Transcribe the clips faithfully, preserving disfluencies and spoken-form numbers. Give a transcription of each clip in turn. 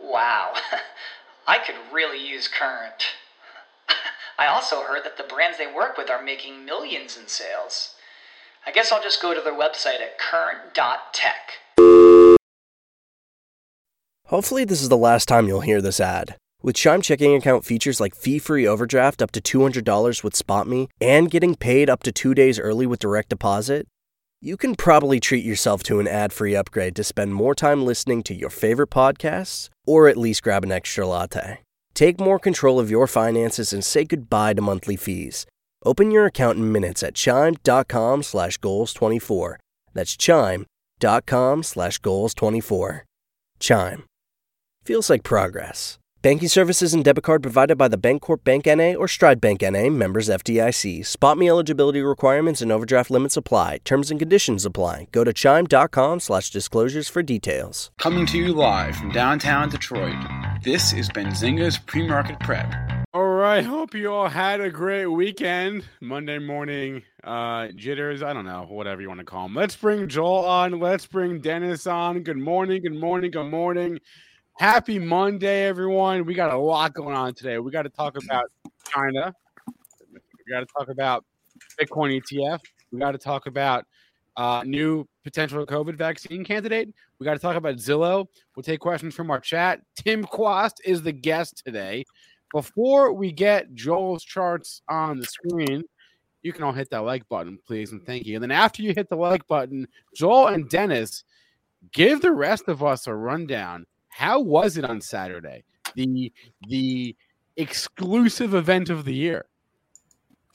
Wow. I could really use Current. I also heard that the brands they work with are making millions in sales. I guess I'll just go to their website at current dot tech. Hopefully this is the last time you'll hear this ad. With Chime checking account features like fee-free overdraft up to two hundred dollars with SpotMe and getting paid up to two days early with direct deposit, you can probably treat yourself to an ad-free upgrade to spend more time listening to your favorite podcasts or at least grab an extra latte. Take more control of your finances and say goodbye to monthly fees. Open your account in minutes at chime.com slash goals24. That's chime.com slash goals24. Chime. Feels like progress. Banking services and debit card provided by the Bancorp Bank N A or Stride Bank N A, members F D I C. SpotMe eligibility requirements and overdraft limits apply. Terms and conditions apply. Go to chime.com slash disclosures for details. Coming to you live from downtown Detroit, this is Benzinga's Pre-Market Prep. All right, hope you all had a great weekend. Monday morning uh, jitters, I don't know, whatever you want to call them. Let's bring Joel on. Let's bring Dennis on. Good morning, good morning, good morning. Happy Monday, everyone. We got a lot going on today. We got to talk about China. We got to talk about Bitcoin E T F. We got to talk about uh, new potential COVID vaccine candidate. We got to talk about Zillow. We'll take questions from our chat. Tim Quast is the guest today. Before we get Joel's charts on the screen, you can all hit that like button, please, and thank you. And then after you hit the like button, Joel and Dennis, give the rest of us a rundown. How was it on Saturday? The the exclusive event of the year.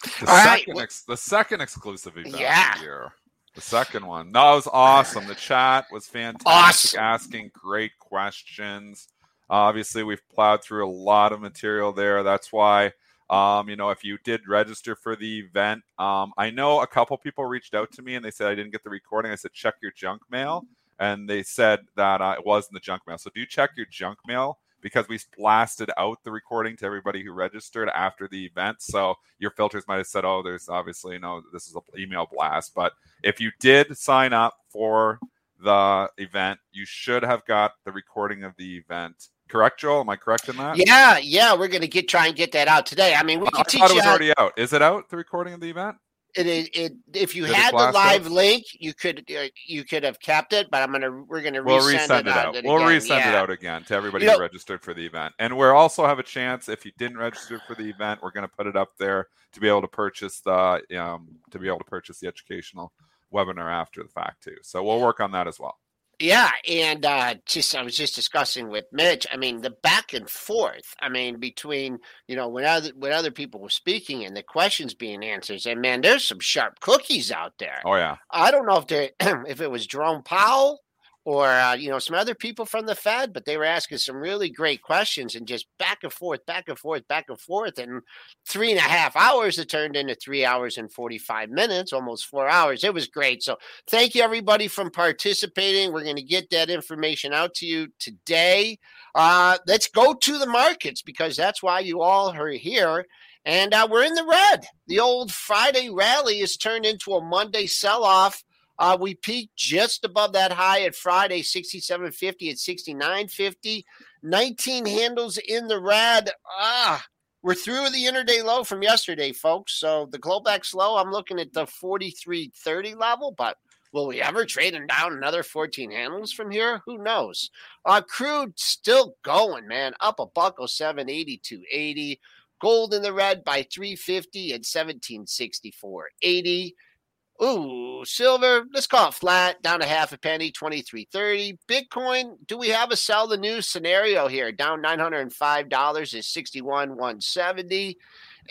The, All second, right. ex, the second exclusive event yeah. of the year. The second one. No, it was awesome. The chat was fantastic, awesome. Asking great questions. Obviously, we've plowed through a lot of material there. That's why, um, you know, if you did register for the event, um, I know a couple people reached out to me and they said I didn't get the recording. I said, check your junk mail. And they said that uh, it was in the junk mail. So do check your junk mail because we blasted out the recording to everybody who registered after the event. So your filters might have said, oh, there's obviously, you know, this is an email blast. But if you did sign up for the event, you should have got the recording of the event. Correct, Joel? Am I correct in that? Yeah, yeah. We're going to get try and get that out today. I mean, we can I teach thought it was you already out. Is it out, the recording of the event? It, it, it, if you Did had the live out? link, you could uh, you could have kept it, but I'm gonna we're gonna we'll resend, resend it, it out. It we'll again. resend yeah. it out again to everybody you who know, registered for the event, and we'll also have a chance if you didn't register for the event, we're gonna put it up there to be able to purchase the um to be able to purchase the educational webinar after the fact too. So we'll work on that as well. Yeah, and uh, just I was just discussing with Mitch. I mean, the back and forth. I mean, between you know when other when other people were speaking and the questions being answered. And man, there's some sharp cookies out there. Oh yeah. I don't know if they if it was Jerome Powell or uh, you know some other people from the Fed, but they were asking some really great questions and just back and forth, back and forth, back and forth, and three and a half hours it turned into three hours and forty-five minutes, almost four hours. It was great. So thank you everybody for participating. We're going to get that information out to you today. Uh, let's go to the markets because that's why you all are here. And uh, we're in the red. The old Friday rally is turned into a Monday sell-off. Uh, we peaked just above that high at Friday, sixty-seven fifty at sixty-nine fifty. nineteen handles in the red. Ah, we're through the interday low from yesterday, folks. So the glowback's low. I'm looking at the forty-three thirty level, but will we ever trade them down another fourteen handles from here? Who knows? Uh, crude still going, man. Up a buck oh seven eighty-two eighty. Gold in the red by three fifty at seventeen sixty-four eighty. Ooh, silver, let's call it flat, down a half a penny, twenty-three thirty. Bitcoin, do we have a sell the news scenario here? Down nine hundred five dollars is sixty-one one seventy.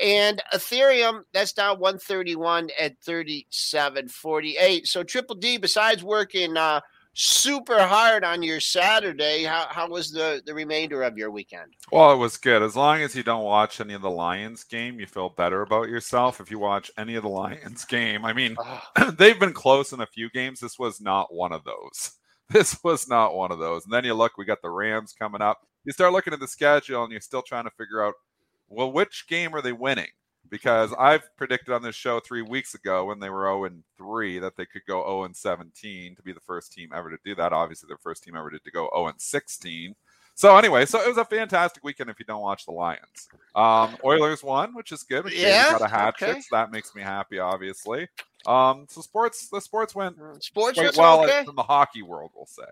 And Ethereum, that's down one thirty-one at thirty-seven forty-eight. So Triple D, besides working uh, super hard on your Saturday. How how was the, the remainder of your weekend? Well, it was good. As long as you don't watch any of the Lions game, you feel better about yourself. If you watch any of the Lions game, I mean, oh. they've been close in a few games. This was not one of those. This was not one of those. And then you look, we got the Rams coming up. You start looking at the schedule and you're still trying to figure out, well, which game are they winning? Because I've predicted on this show three weeks ago when they were oh and three that they could go oh and seventeen to be the first team ever to do that. Obviously, they're the first team ever to, to go oh and sixteen. So anyway, so it was a fantastic weekend if you don't watch the Lions. Um, Oilers won, which is good. Yeah, got a hat okay. trick, so that makes me happy, obviously. Um, so sports, the sports went sports quite well okay. in the hockey world, we'll say.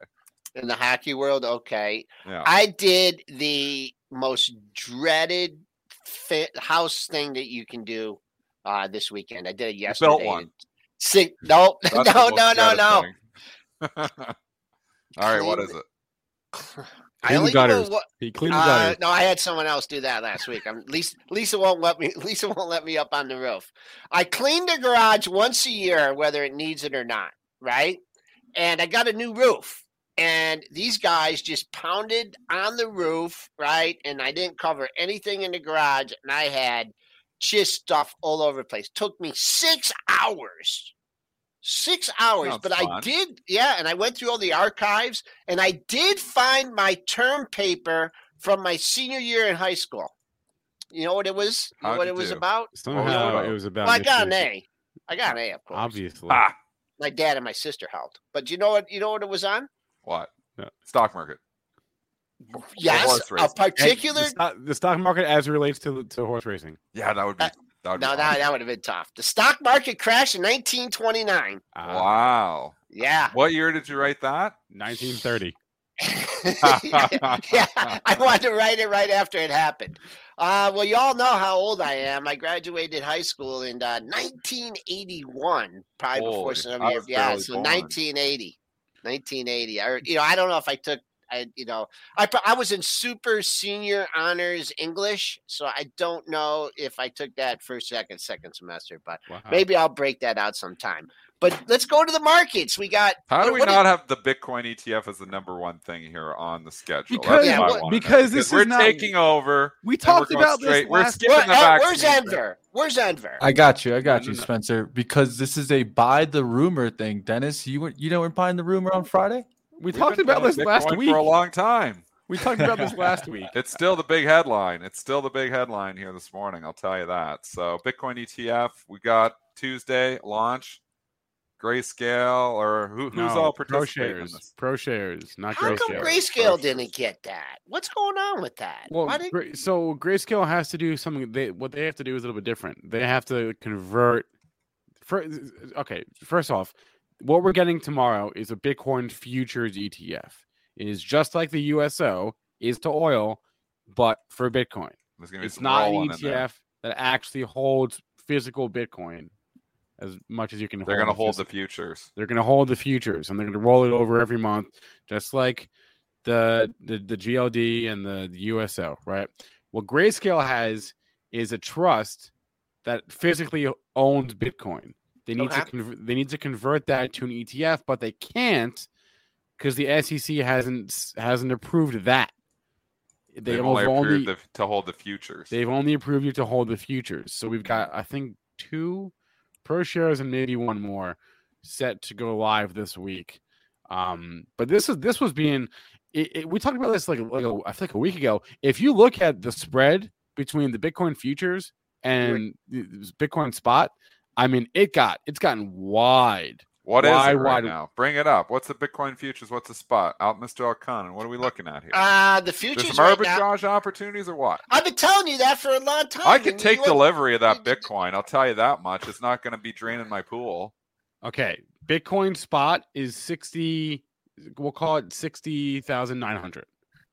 In the hockey world, okay. Yeah. I did the most dreaded fit house thing that you can do uh this weekend. I did it yesterday. You built one. Sing- nope. no, no, no, no, no. All right, what is it? I only gutters. What, he cleaned uh, the gutters. No, I had someone else do that last week. I'm, Lisa, Lisa won't let me. Lisa won't let me up on the roof. I clean the garage once a year, whether it needs it or not, right? And I got a new roof. And these guys just pounded on the roof, right? And I didn't cover anything in the garage. And I had just stuff all over the place. Took me six hours. Six hours. Sounds but fun. I did, yeah. And I went through all the archives. And I did find my term paper from my senior year in high school. You know what it was? You know what it was do? about? Somehow oh, it was about. Well, I got an A. I got an A, of course. Obviously. Ah. My dad and my sister helped. But you know what? You know what it was on? What? No. Stock market. Yes, a particular the stock, the stock market as it relates to to horse racing. Yeah, that would be. That would uh, be no, awesome. that that would have been tough. The stock market crashed in nineteen twenty-nine. Uh, wow. Yeah. What year did you write that? nineteen thirty. Yeah, I wanted to write it right after it happened. Uh, well, you all know how old I am. I graduated high school in uh, nineteen eighty-one, probably Holy, before some of you. Yeah, so born. nineteen eighty. nineteen eighty. I, you know, I don't know if I took, I, you know, I, I was in super senior honors English, so I don't know if I took that first, second, second semester, but wow. maybe I'll break that out sometime. But let's go to the markets. We got. How what, do we not do, have the Bitcoin E T F as the number one thing here on the schedule? Because, yeah, what, because this because is we're not, taking over. We talked about straight. this. We're last skipping the back. Where's Enver? Where's Enver? I got you. I got you, Spencer. Because this is a buy the rumor thing, Dennis. You you know, we're buying the rumor on Friday. We We've talked about this Bitcoin last week for a long time. We talked about this last week. It's still the big headline. It's still the big headline here this morning. I'll tell you that. So Bitcoin E T F. We got Tuesday launch. Grayscale or who, who's no, all participating? ProShares, ProShares, not Grayscale. How come Grayscale didn't get that? What's going on with that? Well, Why did... so Grayscale has to do something. They, what they have to do is a little bit different. They have to convert. For, okay, first off, what we're getting tomorrow is a Bitcoin futures E T F. It is just like the U S O is to oil, but for Bitcoin. It's not an E T F that actually holds physical Bitcoin. As much as you can, they're going to hold the futures. They're going to hold the futures, and they're going to roll it over every month, just like the the, the G L D and the, the U S O, right? What Grayscale has is a trust that physically owns Bitcoin. They need okay. to conv- they need to convert that to an E T F, but they can't because the S E C hasn't hasn't approved that. They they've only approved only, to hold the futures. They've only approved you to hold the futures. So we've got, I think, two. ProShares and maybe one more set to go live this week. Um, but this is this was being it, it, we talked about this like, like a, I feel like a week ago. If you look at the spread between the Bitcoin futures and Bitcoin spot, I mean it got it's gotten wide. What wide, is it right wide. now? Bring it up. What's the Bitcoin futures? What's the spot? Out, Mister O'Connor. What are we looking at here? Uh, the futures. There's some right arbitrage now. Opportunities or what? I've been telling you that for a long time. I could take delivery went... of that Bitcoin. I'll tell you that much. It's not going to be draining my pool. Okay. Bitcoin spot is sixty. We'll call it sixty thousand nine hundred.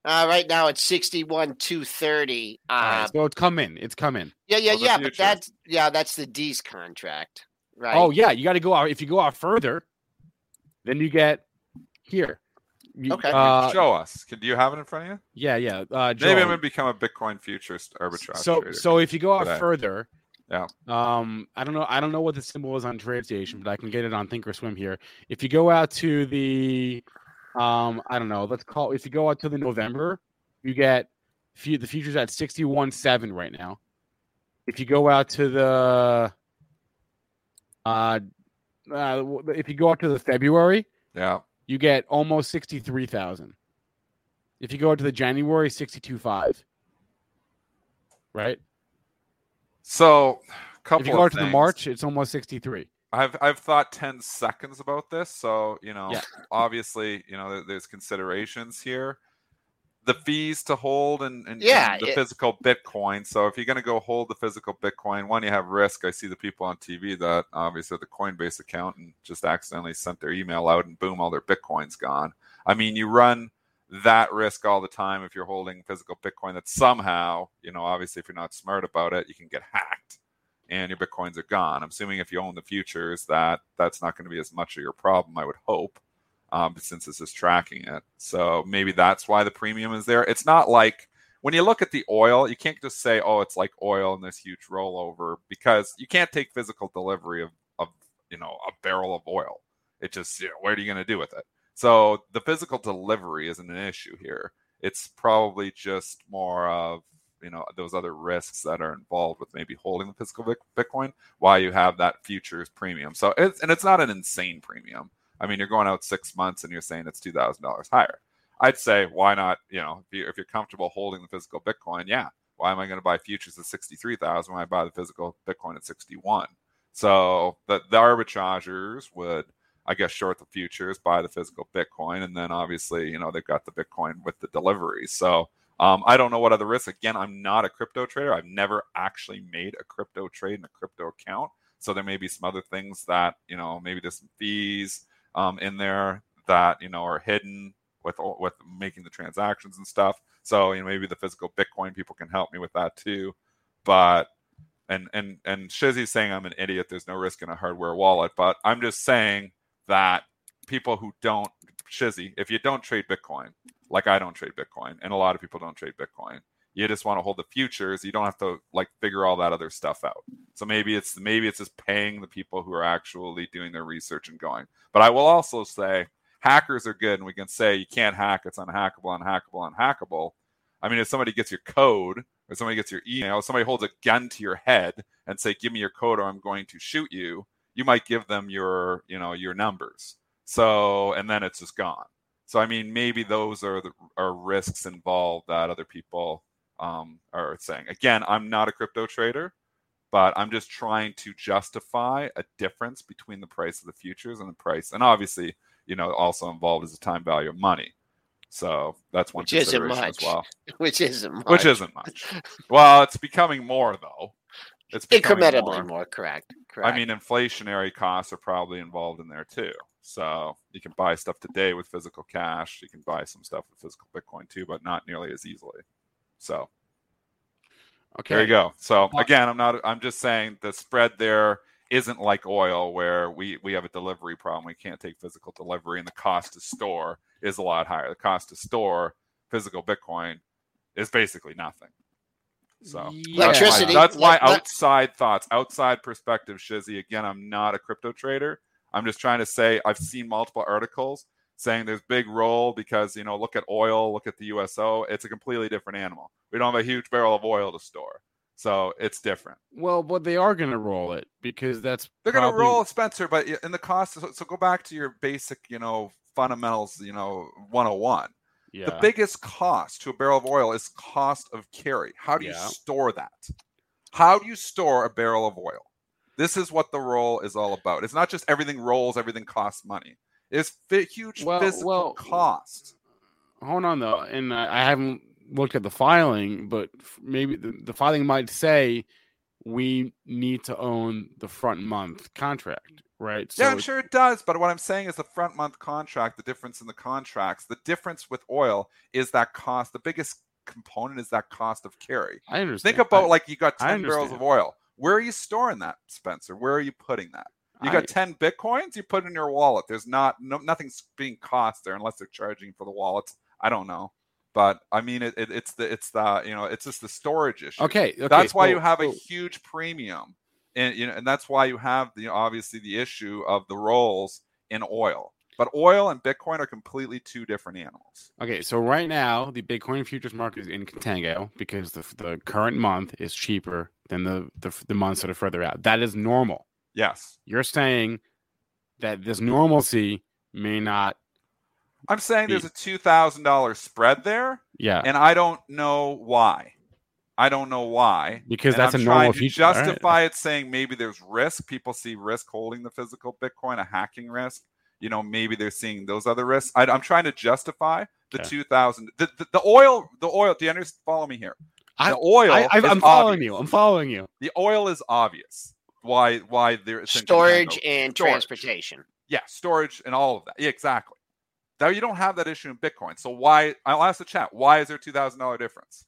Uh, right now it's sixty-one thousand two hundred thirty. Uh, right, so it's come in. It's come in. Yeah, yeah, well, yeah. But that's, yeah, that's the D's contract. Right. Oh yeah, you got to go out. If you go out further, then you get here. You, okay, uh, show us. Can, do you have it in front of you? Yeah, yeah. Uh, Joel, maybe I'm gonna become a Bitcoin futurist arbitrage. So, trader so if you go out today. further, yeah. Um, I don't know. I don't know what the symbol is on TradeStation, but I can get it on Thinkorswim here. If you go out to the Um, I don't know. Let's call it, if you go out to the November, you get few, the futures at sixty-one seven right now. If you go out to the uh, uh, if you go out to the February, yeah, you get almost sixty-three thousand. If you go out to the January, sixty-two five. Right? So, a couple of things. If you go out to the March, it's almost sixty-three. I've I've thought ten seconds about this, so, you know, yeah. Obviously, you know, there, there's considerations here. The fees to hold and, and, yeah, and the it, physical Bitcoin. So if you're going to go hold the physical Bitcoin, one, you have risk. I see the people on T V that obviously have the Coinbase account and just accidentally sent their email out and boom, all their Bitcoin's gone. I mean, you run that risk all the time if you're holding physical Bitcoin that somehow, you know, obviously if you're not smart about it, you can get hacked and your Bitcoins are gone. I'm assuming if you own the futures, that that's not going to be as much of your problem, I would hope. Um, since this is tracking it. So maybe that's why the premium is there. It's not like when you look at the oil, you can't just say, oh, it's like oil and this huge rollover, because you can't take physical delivery of, of you know, a barrel of oil. It just, you know, what are you going to do with it? So the physical delivery isn't an issue here. It's probably just more of, you know, those other risks that are involved with maybe holding the physical Bitcoin, why you have that futures premium. So it's, and it's not an insane premium. I mean, you're going out six months and you're saying it's two thousand dollars higher. I'd say, why not, you know, if you're, if you're comfortable holding the physical Bitcoin, yeah. Why am I going to buy futures at sixty-three thousand dollars when I buy the physical Bitcoin at sixty-one thousand dollars? So the, the arbitrageurs would, I guess, short the futures, buy the physical Bitcoin, and then obviously, you know, they've got the Bitcoin with the delivery. So um, I don't know what other risks. Again, I'm not a crypto trader. I've never actually made a crypto trade in a crypto account. So there may be some other things that, you know, maybe there's some fees Um, in there that, you know, are hidden with with making the transactions and stuff. So, you know, maybe the physical Bitcoin people can help me with that too. But and and and Shizzy's saying I'm an idiot. There's no risk in a hardware wallet. But I'm just saying that people who don't, Shizzy, if you don't trade Bitcoin, like I don't trade Bitcoin, and a lot of people don't trade Bitcoin, you just want to hold the futures. You don't have to like figure all that other stuff out. So maybe it's maybe it's just paying the people who are actually doing their research and going. But I will also say hackers are good, and we can say you can't hack. It's unhackable, unhackable, unhackable. I mean, if somebody gets your code or somebody gets your email, somebody holds a gun to your head and say, "Give me your code, or I'm going to shoot you," you might give them your, you know, your numbers. So and then it's just gone. So I mean, maybe those are the are risks involved that other people Um, or saying. Again, I'm not a crypto trader, but I'm just trying to justify a difference between the price of the futures and the price. And obviously, you know, also involved is the time value of money. So that's one which consideration isn't much. As well. Which isn't much. Which isn't much. Well, it's becoming more, though. It's incrementally more. more correct. correct. I mean, inflationary costs are probably involved in there, too. So you can buy stuff today with physical cash. You can buy some stuff with physical Bitcoin, too, but not nearly as easily. So, okay, there you go. So again, I'm not. I'm just saying the spread there isn't like oil, where we, we have a delivery problem. We can't take physical delivery, and the cost to store is a lot higher. The cost to store physical Bitcoin is basically nothing. So electricity. That's why, that's why outside thoughts, outside perspective, Shizzy. Again, I'm not a crypto trader. I'm just trying to say I've seen multiple articles saying there's big roll because, you know, look at oil, look at the U S O. It's a completely different animal. We don't have a huge barrel of oil to store. So it's different. Well, but they are going to roll it because that's They're probably... going to roll it, Spencer, but in the cost. So, so go back to your basic, you know, fundamentals, you know, one oh one. Yeah. The biggest cost to a barrel of oil is cost of carry. How do yeah. you store that? How do you store a barrel of oil? This is what the roll is all about. It's not just everything rolls, everything costs money. It's huge well, physical well, cost. Hold on, though. And I haven't looked at the filing, but maybe the, the filing might say we need to own the front month contract, right? So yeah, I'm sure it does. But what I'm saying is the front month contract, the difference in the contracts, the difference with oil is that cost. The biggest component is that cost of carry. I understand. Think about I, like you got ten barrels of oil. Where are you storing that, Spencer? Where are you putting that? You got ten Bitcoins, you put in your wallet. There's not no, nothing's being cost there unless they're charging for the wallets. I don't know. But I mean, it, it, it's the it's the you know, it's just the storage issue. Okay. okay that's why cool, you have cool. a huge premium. And you know, and that's why you have the obviously the issue of the rolls in oil. But oil and Bitcoin are completely two different animals. Okay, so right now, the Bitcoin futures market is in contango because the the current month is cheaper than the, the, the months that are further out. That is normal. Yes. You're saying that this normalcy may not... I'm saying be... there's a two thousand dollars spread there. Yeah. And I don't know why. I don't know why. Because and that's I'm a normal future. Justify right. it saying maybe there's risk. People see risk holding the physical Bitcoin, a hacking risk. You know, maybe they're seeing those other risks. I, I'm trying to justify the okay. two thousand. The, the the oil, the oil. Do you understand? Follow me here. The I, oil. I, I, I'm is following obvious. you. I'm following you. The oil is obvious. Why? Why there? Storage and storage. transportation. Yeah, storage and all of that. Yeah, exactly. Now you don't have that issue in Bitcoin. So why? I'll ask the chat. Why is there a two thousand dollars difference?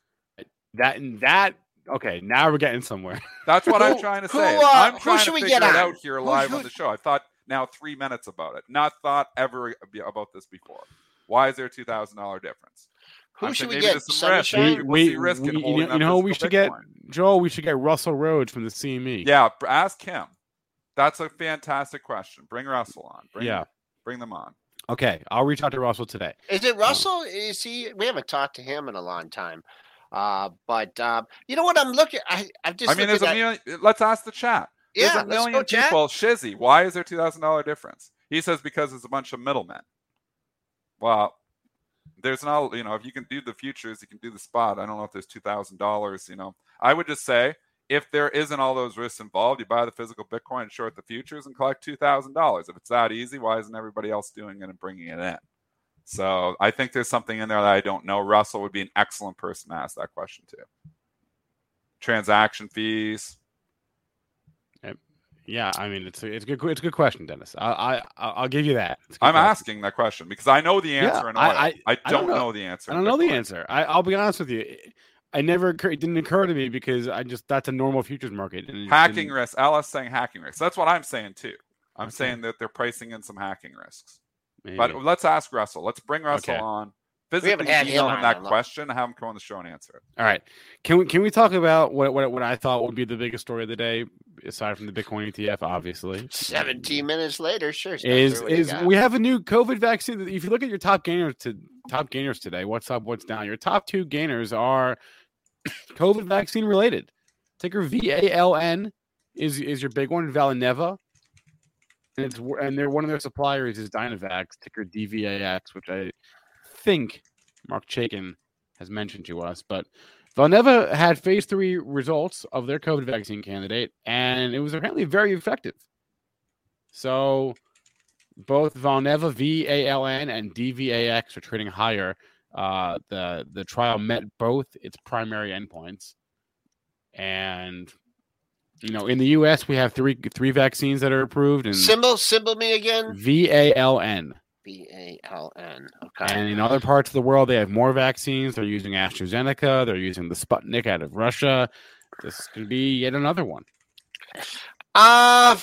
That and that. Okay, now we're getting somewhere. That's what who, I'm trying to who, say. Uh, I'm trying who should to figure we get it on? out here live who, who, on the show. I thought. Now three minutes about it. Not thought ever about this before. Why is there a two thousand dollar difference? Who I'm should we get? We, we, we, we, you know, you know we should Bitcoin. get Joel. We should get Russell Rhodes from the C M E. Yeah, ask him. That's a fantastic question. Bring Russell on. Bring, yeah, bring them on. Okay, I'll reach out to Russell today. Is it Russell? Um, is he? We haven't talked to him in a long time. Uh, but uh, you know what? I'm looking. I I've just. I mean, there's at, a million. Let's ask the chat. Yeah, there's a million go, people. Shizzy, why is there two thousand dollars difference? He says because there's a bunch of middlemen. Well, there's not, you know, if you can do the futures, you can do the spot. I don't know if there's two thousand dollars, you know. I would just say if there isn't all those risks involved, you buy the physical Bitcoin and short the futures and collect two thousand dollars. If it's that easy, why isn't everybody else doing it and bringing it in? So I think there's something in there that I don't know. Russell would be an excellent person to ask that question to. Transaction fees. Yeah, I mean it's a, it's a good it's a good question, Dennis. I I I'll give you that. I'm question. asking that question because I know the answer. Yeah, and I, I I don't, I don't know. know the answer. I don't know the point. answer. I I'll be honest with you. It, I never it didn't occur to me because I just that's a normal futures market. And hacking and, risk. Alice saying hacking risk. That's what I'm saying too. I'm okay. saying that they're pricing in some hacking risks. Maybe. But let's ask Russell. Let's bring Russell okay. on. Physically we haven't had him on that question. Have him come on the show and answer it. All right, can we can we talk about what, what what I thought would be the biggest story of the day, aside from the Bitcoin E T F, obviously. Seventeen minutes later, sure. Is is we have a new COVID vaccine. If you look at your top gainers to top gainers today, what's up, what's down? Your top two gainers are COVID vaccine related. Ticker V A L N is is your big one. Valneva. And it's and they're one of their suppliers is Dynavax. Ticker D V A X, which I. think Mark Chaikin has mentioned to us, but Valneva had phase three results of their COVID vaccine candidate, and it was apparently very effective. So both Valneva, V A L N, and D V A X are trading higher. Uh, the, the trial met both its primary endpoints. And, you know, in the U S, we have three three vaccines that are approved. And symbol, symbol me again? V A L N. B A L N. Okay. And in other parts of the world, they have more vaccines. They're using AstraZeneca. They're using the Sputnik out of Russia. This could be yet another one. Uh,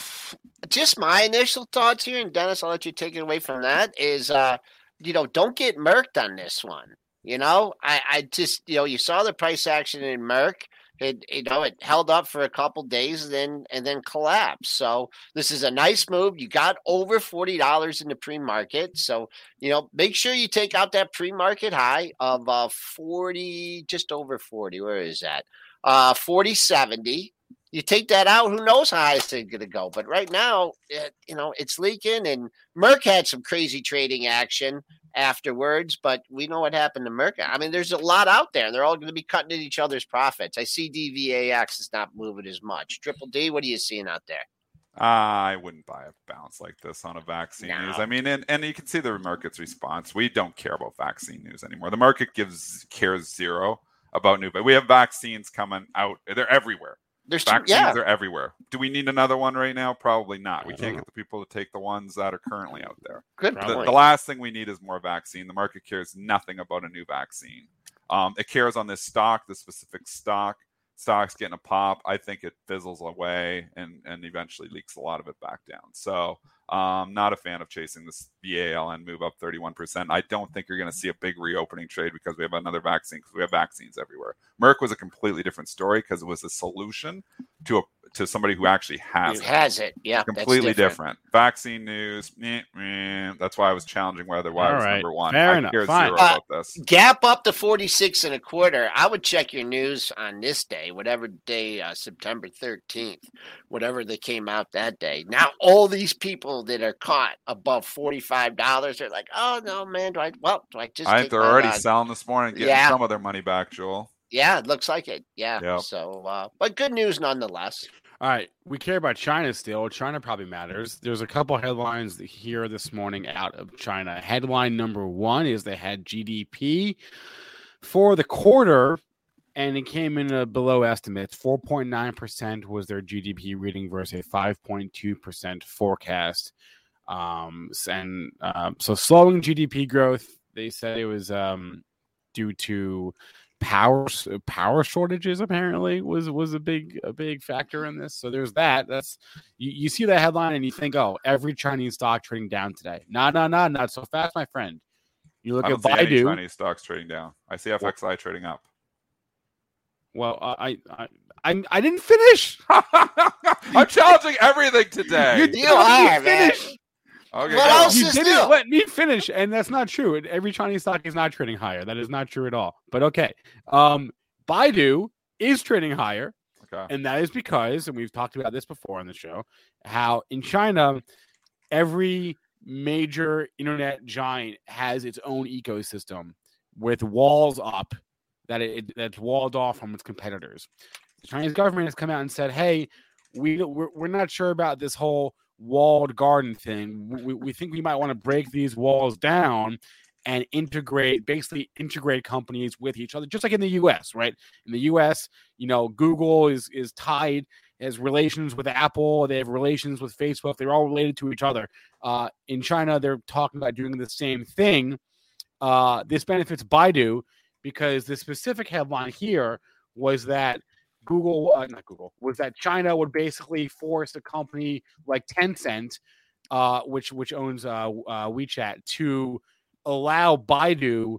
just my initial thoughts here, and Dennis, I'll let you take it away from that, is, uh, you know, don't get Mercked on this one. You know, I, I just, you know, you saw the price action in Merck. It, you know, it held up for a couple days and then and then collapsed. So this is a nice move. You got over forty dollars in the pre-market. So, you know, make sure you take out that pre-market high of uh, forty, just over forty. Where is that? Uh, forty seventy. You take that out, who knows how high it's going to go. But right now, it, you know, it's leaking. And Merck had some crazy trading action afterwards, but we know what happened to Merck. I mean, there's a lot out there. They're all going to be cutting at each other's profits. I see D V A X is not moving as much. Triple D, what are you seeing out there? Uh, I wouldn't buy a bounce like this on a vaccine no. news. I mean, and, and you can see the market's response. We don't care about vaccine news anymore. The market gives cares zero about new, but we have vaccines coming out. They're everywhere. There's vaccines yeah. are everywhere. Do we need another one right now? Probably not. We can't get the people to take the ones that are currently out there. Good the, the last thing we need is more vaccine. The market cares nothing about a new vaccine. Um, it cares on this stock, this specific stock. Stock's getting a pop. I think it fizzles away and, and eventually leaks a lot of it back down. So um, not a fan of chasing this V A L N move up thirty-one percent. I don't think you're going to see a big reopening trade because we have another vaccine because we have vaccines everywhere. Merck was a completely different story because it was a solution to a to somebody who actually has who it. has it. Yeah, completely different. different. Vaccine news. Meh, meh. That's why I was challenging whether why All was right. number one. Fair I enough. Care Fine. Zero uh, about this. Gap up to forty-six and a quarter. I would check your news on this day, whatever day, uh, September thirteenth, whatever they came out that day. Now all these people that are caught above forty-five dollars are like, oh no, man, do I? Well, do I just? I think they're already on? selling this morning, getting yeah. some of their money back, Joel. Yeah, it looks like it. Yeah. Yep. So, uh, but good news nonetheless. All right. We care about China still. China probably matters. There's a couple headlines here this morning out of China. Headline number one is they had G D P for the quarter, and it came in uh, below estimates. four point nine percent was their G D P reading versus a five point two percent forecast. Um, and uh, so slowing G D P growth, they said it was um, due to Power power shortages apparently was was a big a big factor in this. So there's that. That's you, you see that headline and you think, oh, every Chinese stock trading down today. No, no, no, not so fast, my friend. You look I don't at see Baidu. Any Chinese stocks trading down. I see F X I well, trading up. Well, I I I, I didn't finish. I'm challenging everything today. You, you, you are, man. Okay, what else you is didn't still? Let me finish, and that's not true. Every Chinese stock is not trading higher. That is not true at all. But okay, um, Baidu is trading higher, okay. And that is because, and we've talked about this before on the show, how in China, every major internet giant has its own ecosystem with walls up that it that's walled off from its competitors. The Chinese government has come out and said, "Hey, we we're, we're not sure about this whole walled garden thing. We, we think we might want to break these walls down and integrate, basically integrate companies with each other, just like in the U S, right? In the U S, you know, Google is is tied, has relations with Apple. They have relations with Facebook. They're all related to each other. Uh, in China, they're talking about doing the same thing. Uh, this benefits Baidu because the specific headline here was that Google, uh, not Google, was that China would basically force a company like Tencent, uh, which which owns uh, uh, WeChat, to allow Baidu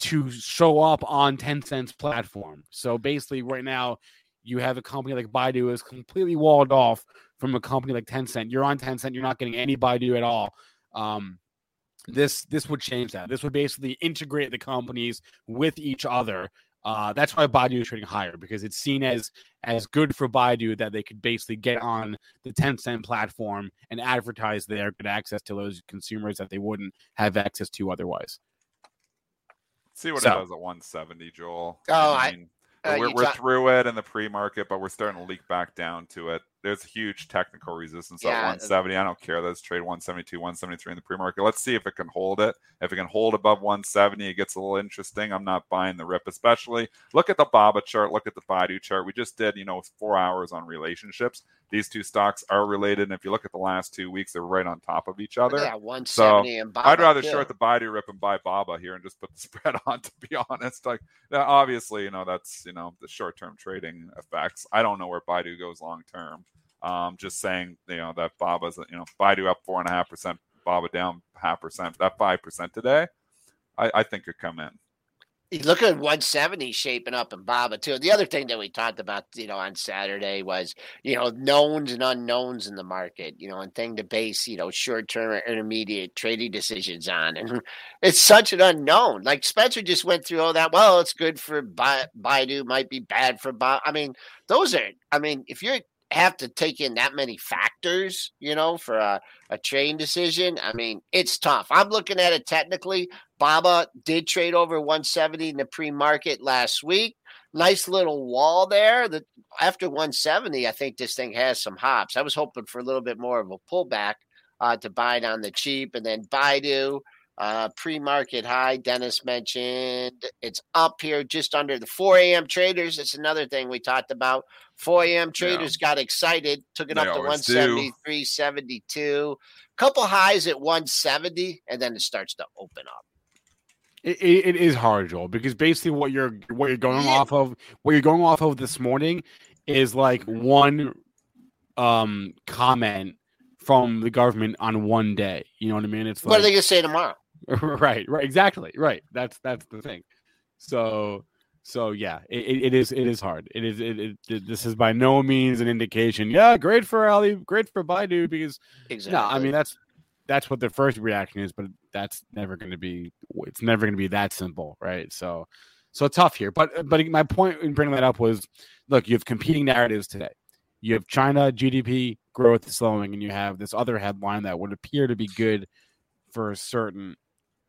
to show up on Tencent's platform. So basically, right now, you have a company like Baidu is completely walled off from a company like Tencent. You're on Tencent, you're not getting any Baidu at all. Um, this this would change that. This would basically integrate the companies with each other. Uh, that's why Baidu is trading higher, because it's seen as as good for Baidu that they could basically get on the Tencent platform and advertise there, get access to those consumers that they wouldn't have access to otherwise. Let's see what so. it does at one seventy, Joel. Oh, I mean, I, uh, we're, we're talk- through it in the pre-market, but we're starting to leak back down to it. There's huge technical resistance yeah, at one seventy. I don't care. Let's trade one seventy-two, one seventy-three in the pre-market. Let's see if it can hold it. If it can hold above one seventy, it gets a little interesting. I'm not buying the rip, especially. Look at the B A B A chart. Look at the Baidu chart. We just did, you know, four hours on relationships. These two stocks are related. And if you look at the last two weeks, they're right on top of each other. Yeah, one seventy so and B A B A. I'd rather too. short the Baidu rip and buy B A B A here and just put the spread on, to be honest. Like, obviously, you know, that's, you know, the short-term trading effects. I don't know where Baidu goes long-term. Um, just saying, you know, that B A B A's, you know, Baidu up four and a half percent, B A B A down half percent. That five percent today, I, I think could come in. You look at one seventy shaping up in B A B A too. The other thing that we talked about, you know, on Saturday was, you know, knowns and unknowns in the market, you know, and thing to base, you know, short-term or intermediate trading decisions on. And it's such an unknown. Like Spencer just went through all that. Well, it's good for ba- Baidu, might be bad for B A B A. I mean, those are, I mean, if you're have to take in that many factors, you know, for a, a train decision. I mean, it's tough. I'm looking at it technically. B A B A did trade over one seventy in the pre-market last week. Nice little wall there. That after one seventy, I think this thing has some hops. I was hoping for a little bit more of a pullback uh, to buy down the cheap. And then Baidu, uh, pre-market high, Dennis mentioned. It's up here just under the four a.m. traders. That's another thing we talked about. four a.m. traders yeah. got excited, took it they up to one seventy-three seventy-two. Couple highs at one seventy, and then it starts to open up. It, it is hard, Joel, because basically what you're what you're going yeah. off of what you're going off of this morning is like one um, comment from the government on one day. You know what I mean? It's like, what are they gonna say tomorrow? right, right, exactly, right. That's that's the thing. So. So yeah, it, it is it is hard. It is it, it this is by no means an indication. Yeah, great for Ali, great for Baidu, because exactly. No, I mean that's that's what the first reaction is, but that's never going to be it's never going to be that simple, right? So so tough here. But but my point in bringing that up was, look, you have competing narratives today. You have China G D P growth slowing, and you have this other headline that would appear to be good for certain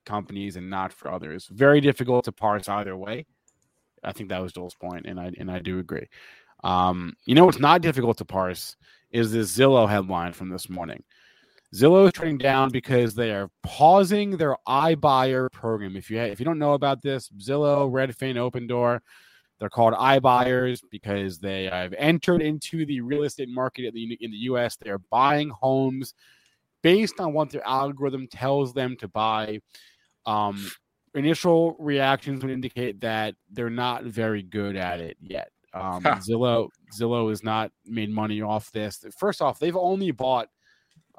companies and not for others. Very difficult to parse either way. I think that was Joel's point, and I and I do agree. Um, you know what's not difficult to parse is this Zillow headline from this morning. Zillow is trading down because they are pausing their iBuyer program. If you ha- if you don't know about this, Zillow, Redfin, Opendoor, they're called iBuyers because they have entered into the real estate market in the, in the U S. They are buying homes based on what their algorithm tells them to buy. Um, initial reactions would indicate that they're not very good at it yet. Um, huh. Zillow Zillow has not made money off this. First off, they've only bought.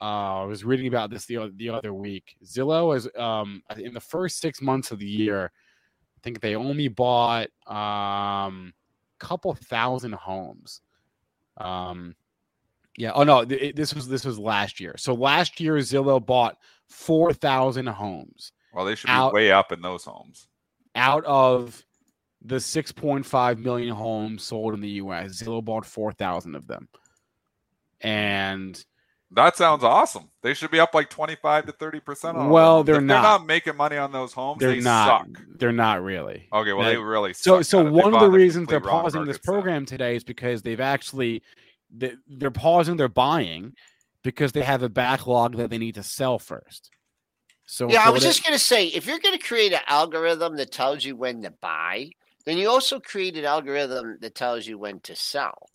Uh, I was reading about this the other, the other week. Zillow is um, in the first six months of the year. I think they only bought um, a couple thousand homes. Um, yeah. Oh no, th- this was this was last year. So last year Zillow bought four thousand homes. Well, they should be out, way up in those homes. Out of the six point five million homes sold in the U S, Zillow bought four thousand of them, and that sounds awesome. They should be up like twenty-five to thirty percent on. Well, they're, they're not. They're not making money on those homes. They're they not, suck. They're not really. Okay, well, now, they really suck. So, so one of the reasons they're pausing this program set. today is because they've actually they, they're pausing their buying because they have a backlog that they need to sell first. So yeah, I was just going to say, if you're going to create an algorithm that tells you when to buy, then you also create an algorithm that tells you when to sell.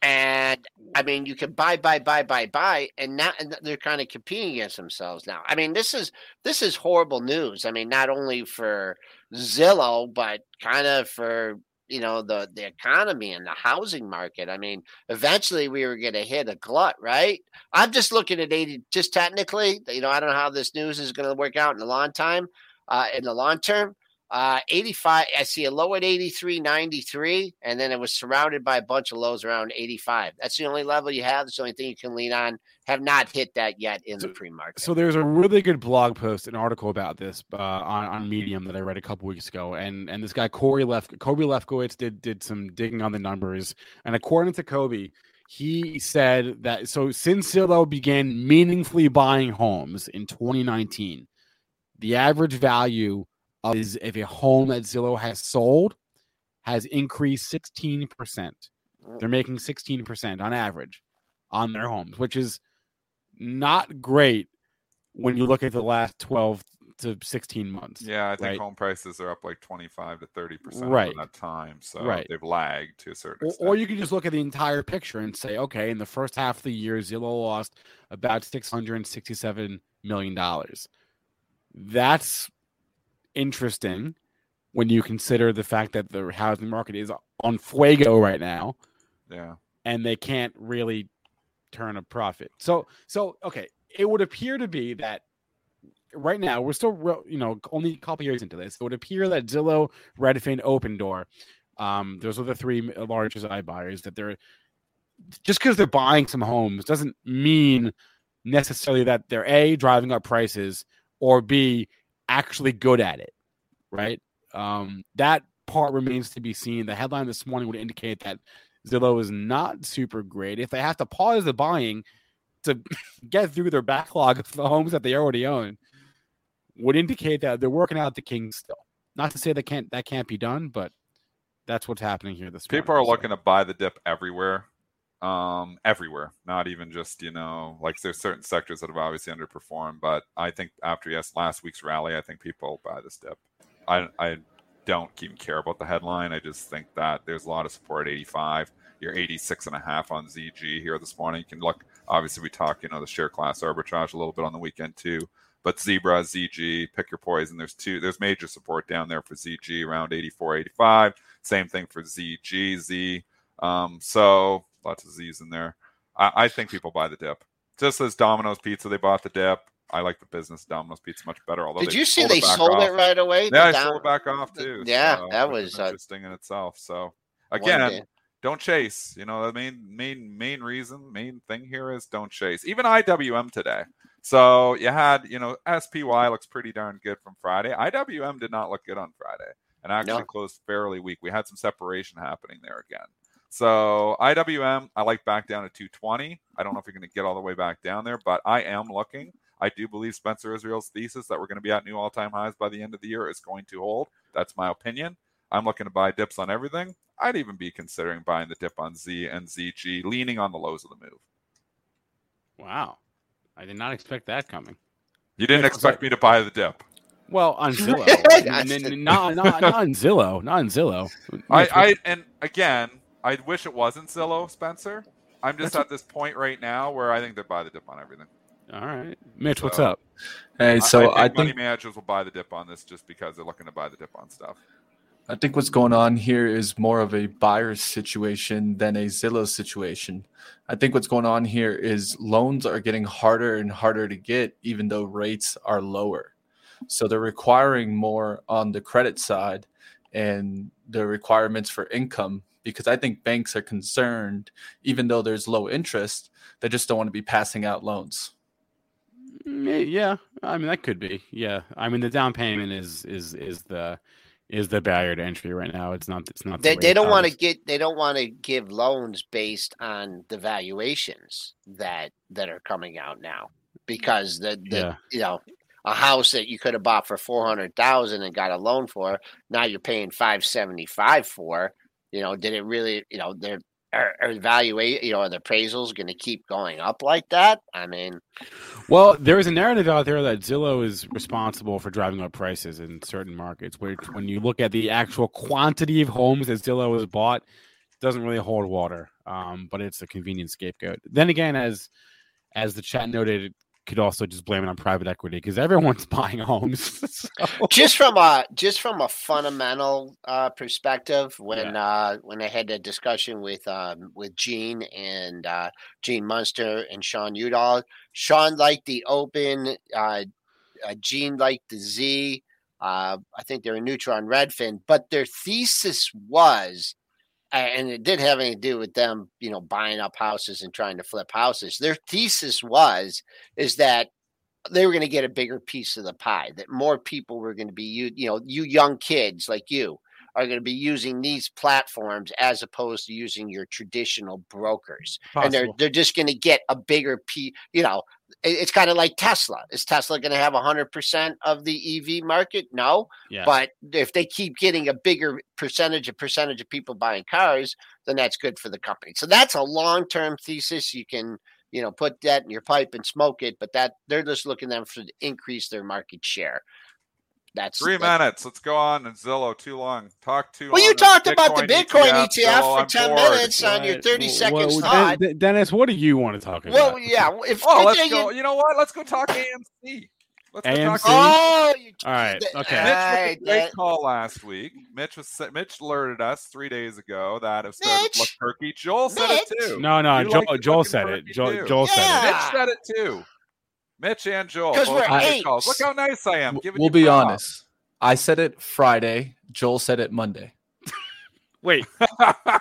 And, I mean, you can buy, buy, buy, buy, buy, and not, and they're kind of competing against themselves now. I mean, this is this is horrible news. I mean, not only for Zillow, but kind of for, you know, the, the economy and the housing market. I mean, eventually we were going to hit a glut, right? I'm just looking at eighty, just technically, you know, I don't know how this news is going to work out in the long time, uh, in the long term. Uh, eighty-five, I see a low at eighty-three ninety-three, and then it was surrounded by a bunch of lows around eighty-five. That's the only level you have. That's the only thing you can lean on. Have not hit that yet in so, the pre-market. So there's a really good blog post, an article about this uh, on, on Medium that I read a couple weeks ago, and and this guy Corey Lef- Kobe Lefkowitz did did some digging on the numbers, and according to Kobe, he said that so since Zillow began meaningfully buying homes in twenty nineteen, the average value is if a home that Zillow has sold has increased sixteen percent. They're making sixteen percent on average on their homes, which is not great when you look at the last twelve to sixteen months. Yeah, I think right? home prices are up like twenty-five to thirty percent right. in that time. So right. they've lagged to a certain extent. Or, or you can just look at the entire picture and say, okay, in the first half of the year, Zillow lost about six hundred sixty-seven million dollars. That's interesting when you consider the fact that the housing market is on fuego right now, yeah, and they can't really turn a profit. So, so okay, it would appear to be that right now we're still, you know, only a couple years into this. It would appear that Zillow, Redfin, Opendoor, um, those are the three largest iBuyers. That they're just because they're buying some homes doesn't mean necessarily that they're A, driving up prices, or B, actually good at it, right? Um, that part remains to be seen. The headline this morning would indicate that Zillow is not super great. If they have to pause the buying to get through their backlog of the homes that they already own, would indicate that they're working out the kinks still. Not to say they can't, that can't be done, but that's what's happening here this morning. People are looking to buy the dip everywhere. Um, everywhere, not even just, you know, like there's certain sectors that have obviously underperformed, but I think after yes last week's rally, I think people buy this dip. I I don't even care about the headline. I just think that there's a lot of support at eighty-five. You're eighty-six and a half on Z G here this morning. You can look, obviously we talk, you know, the share class arbitrage a little bit on the weekend too, but Zebra, Z G, pick your poison. There's two, there's major support down there for Z G around eighty-four, eighty-five. Same thing for Z G Z. Um, so lots of Z's in there. I, I think people buy the dip. Just as Domino's Pizza, they bought the dip. I like the business Domino's Pizza much better. Although did you see they sold off. it right away? Yeah, they sold it back off too. Yeah, so, that was interesting uh, in itself. So again, don't chase. You know, the main main main reason, main thing here is don't chase. Even I W M today. So you had, you know, S P Y looks pretty darn good from Friday. I W M did not look good on Friday and actually no. closed fairly weak. We had some separation happening there again. So I W M, I like back down to two twenty. I don't know if you're going to get all the way back down there, but I am looking. I do believe Spencer Israel's thesis that we're going to be at new all-time highs by the end of the year is going to hold. That's my opinion. I'm looking to buy dips on everything. I'd even be considering buying the dip on Z and Z G, leaning on the lows of the move. Wow. I did not expect that coming. You didn't expect me to buy the dip. Well, on Zillow. and then, not, not, not on Zillow. Not on Zillow. I, I And again, I wish it wasn't Zillow, Spencer. I'm just at this point right now where I think they'd buy the dip on everything. All right, Mitch, so, what's up? Hey, so I, I think money think, managers will buy the dip on this just because they're looking to buy the dip on stuff. I think what's going on here is more of a buyer's situation than a Zillow situation. I think what's going on here is loans are getting harder and harder to get, even though rates are lower. So they're requiring more on the credit side and the requirements for income, because I think banks are concerned, even though there's low interest, they just don't want to be passing out loans. Yeah, I mean that could be. Yeah, I mean the down payment is is is the is the barrier to entry right now. It's not. It's not. They, the they don't want to get. They don't want to give loans based on the valuations that that are coming out now, because the, the yeah. you know, a house that you could have bought for four hundred thousand and got a loan for, now you're paying five seventy five for. You know, did it really? You know, they're. Are, are evaluate, you know, are the appraisals going to keep going up like that? I mean, well, there is a narrative out there that Zillow is responsible for driving up prices in certain markets, which when you look at the actual quantity of homes that Zillow has bought, doesn't really hold water. Um, but it's a convenient scapegoat. Then again, as as the chat noted, could also just blame it on private equity because everyone's buying homes. So. Just from a just from a fundamental uh, perspective, when yeah. uh, when I had that discussion with um, with Gene and uh, Gene Munster and Sean Udall, Sean liked the open, uh, uh, Gene liked the Z. Uh, I think they're neutral on Redfin, but their thesis was. And it didn't have anything to do with them, you know, buying up houses and trying to flip houses. Their thesis was, is that they were going to get a bigger piece of the pie, that more people were going to be, you, you know, you young kids like you are going to be using these platforms as opposed to using your traditional brokers. Possible. And they're, they're just going to get a bigger piece, you know, it's kind of like Tesla. Is Tesla going to have one hundred percent of the E V market? No. Yeah. But if they keep getting a bigger percentage, a percentage of people buying cars, then that's good for the company. So that's a long-term thesis. You can, you know, put that in your pipe and smoke it, but that they're just looking them for to increase their market share. That's three that's, minutes. Let's go on. And Zillow, too long. Talk too well, long. Well, you talked Bitcoin about the Bitcoin E T F, E T F so for I'm ten bored. minutes right. on your thirty-second well, slide. Well, Dennis, what do you want to talk about? Well, yeah. If, oh, let's you, go. You know what? Let's go talk A M C. Let's A M C? Go talk oh, you, all right. Okay. Mitch was a great call last week. Mitch was Mitch alerted us three days ago that if Turkey, Joel Mitch. said it too. No, no, Joel, like Joel said it. Joel, Joel said yeah. it. Mitch said it too. Mitch and Joel. Because we're eight. Look how nice I am. We'll be honest. I said it Friday. Joel said it Monday. Wait.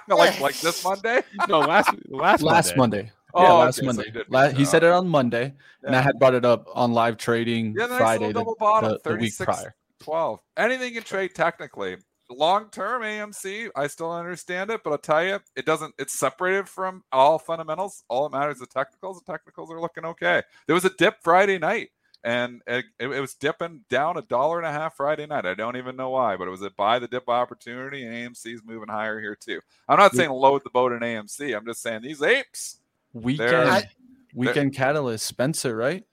like like this Monday? No, last last last Monday. Monday. Oh, yeah, last okay, Monday. So he, La- he said it on Monday, yeah. and I had brought it up on live trading yeah, Friday, the, the, the week prior. twelve Anything you trade technically. Long-term A M C, I still understand it, but I'll tell you, it doesn't. It's separated from all fundamentals. All that matters is the technicals. The technicals are looking okay. There was a dip Friday night, and it, it was dipping down a dollar and a half Friday night. I don't even know why, but it was a buy the dip opportunity, and A M C's moving higher here too. I'm not saying load the boat in A M C. I'm just saying these apes. Weekend, they're, I, they're, weekend catalyst, Spencer, right?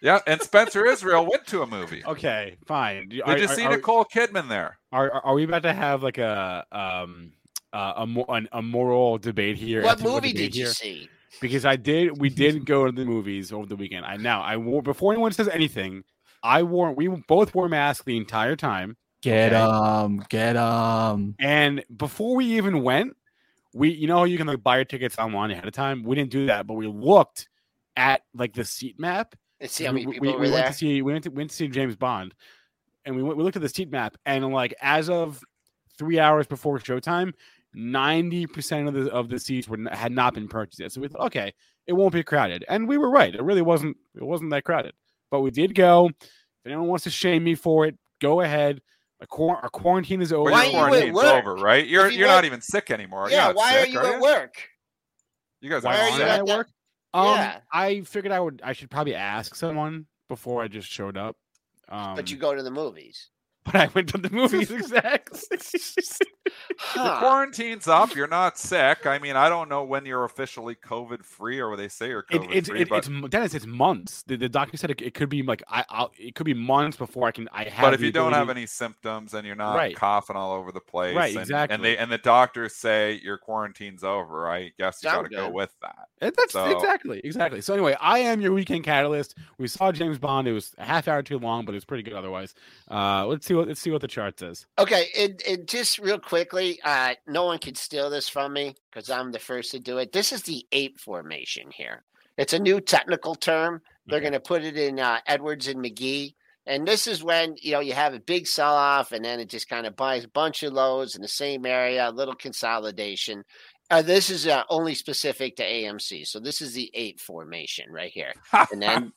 Yeah, and Spencer Israel went to a movie. Okay, fine. Did are, you are, see are, Nicole Kidman there? Are Are we about to have like a um uh, a an, a moral debate here? What movie did you here? see? Because I did. We did go to the movies over the weekend. I now I wore before anyone says anything. I wore. We both wore masks the entire time. Get um, okay? get um. And before we even went, we you know you can like buy your tickets online ahead of time. We didn't do that, but we looked at like the seat map. and see how many people we, were we there. Went to see, we went to, went to see James Bond, and we went, we looked at the seat map, and like as of three hours before showtime, ninety percent of the of the seats were had not been purchased yet. So we thought, okay, it won't be crowded, and we were right. It really wasn't. It wasn't that crowded, but we did go. If anyone wants to shame me for it, go ahead. A, quor- a quarantine is over. Why quarantine's over, right? You're you you're work? not even sick anymore. Yeah. You're why sick, are you are at you? work? You guys why are you at work? Um, yeah. I figured I would. I should probably ask someone before I just showed up. Um, but you go to the movies. But I went to the movies. Exactly. Huh. The quarantine's up. You're not sick. I mean, I don't know when you're officially COVID free or what they say you're COVID it, it, free. It, but... it's, Dennis, it's months. The, the doctor said it, it could be like I. I'll, it could be months before I can. I have. But if you don't have any symptoms and you're not right. coughing all over the place, right? And, exactly. And they and the doctors say your quarantine's over. I guess you got to go with that. And that's so... exactly exactly. So anyway, I am your weekend catalyst. We saw James Bond. It was a half hour too long, but it was pretty good otherwise. Uh, let's see what let's see what the chart says. Okay, it it just real quickly. Uh, no one can steal this from me because I'm the first to do it. This is the ape formation here. It's a new technical term. They're going to put it in uh, Edwards and McGee. And this is when, you know, you have a big sell-off and then it just kind of buys a bunch of lows in the same area, a little consolidation. Uh, this is uh, only specific to A M C. So this is the ape formation right here. And then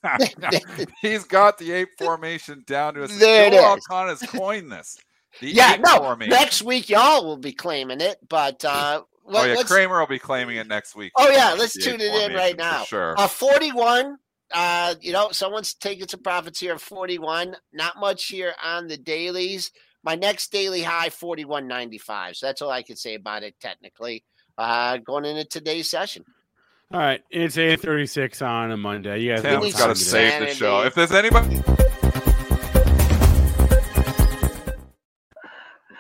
he's got the ape formation down to a Joel Alcon has coined this. The yeah, no. Formation. Next week, y'all will be claiming it, but uh, let, oh yeah, let's... Kramer will be claiming it next week. Oh yeah, let's tune it in right now. Sure. Uh, forty-one. Uh, you know, someone's taking some profits here. forty-one. Not much here on the dailies. My next daily high, forty-one ninety-five. So that's all I can say about it technically. Uh, going into today's session. All right, it's eight thirty-six on a Monday. You guys Tim's got to save the show. If there's anybody.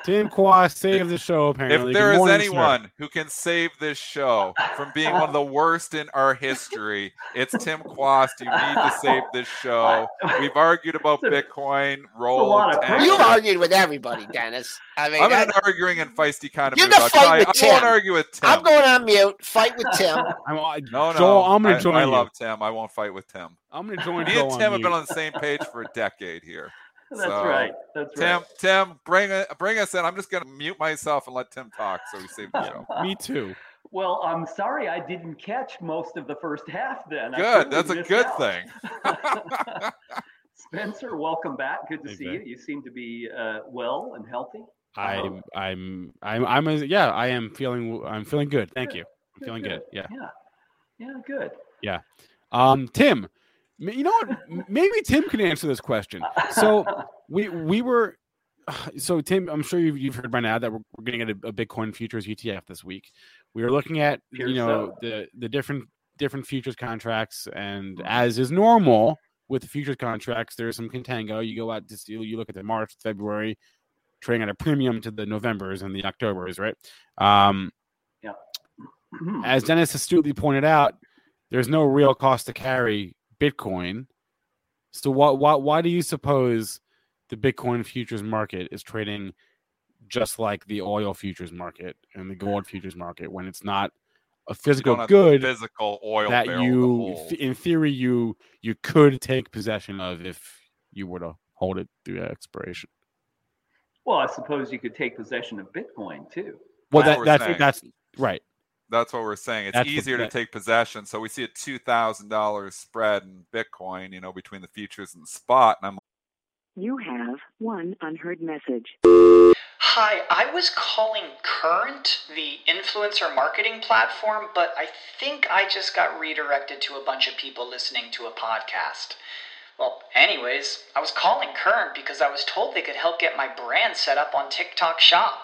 Tim Kwas, save the show, apparently. If there is anyone sir. who can save this show from being one of the worst in our history, it's Tim Kwas. You need to save this show. We've argued about Bitcoin, roll. You argued with everybody, Dennis. I mean, I'm I, an arguing and feisty kind of you're gonna fight I, with I Tim. won't argue with Tim. I'm going on mute. Fight with Tim. I'm, I, no, no. Joel, I'm going to join I, I love Tim. I won't fight with Tim. I'm going to join Me Joel and Tim have mute. been on the same page for a decade here. That's so, right. That's Tim, right. Tim, bring a, bring us in. I'm just going to mute myself and let Tim talk so we save the show. Me too. Well, I'm sorry I didn't catch most of the first half then. Good. That's a good out. thing. Spencer, welcome back. Good to Thank see you. you. You seem to be uh, well and healthy. I, um, I'm, I'm, I'm, a, yeah, I am feeling, I'm feeling good. Thank good. you. I'm good, feeling good. good. Yeah. Yeah. Yeah. Good. Yeah. Um, Tim. You know what? Maybe Tim can answer this question. So we we were, so Tim, I'm sure you've, you've heard by now that we're, we're going to get a, a Bitcoin futures U T F this week. We were looking at Here's you know so. the the different different futures contracts, and as is normal with the futures contracts, there's some contango. You go out to see, you look at the March, February, trading at a premium to the Novembers and the Octobers, right? Um, yeah. As Dennis astutely pointed out, there's no real cost to carry Bitcoin. So why, why why do you suppose the Bitcoin futures market is trading just like the oil futures market and the gold futures market when it's not a physical good, physical oil that you, in theory, you you could take possession of if you were to hold it through expiration? Well, I suppose you could take possession of Bitcoin too. Well, that, that's that's right. That's what we're saying. It's That's easier the, to take possession. So we see a two thousand dollars spread in Bitcoin, you know, between the futures and the spot. And I'm like, you have one unheard message. Hi, I was calling Current, the influencer marketing platform, but I think I just got redirected to a bunch of people listening to a podcast. Well, anyways, I was calling Current because I was told they could help get my brand set up on TikTok Shop.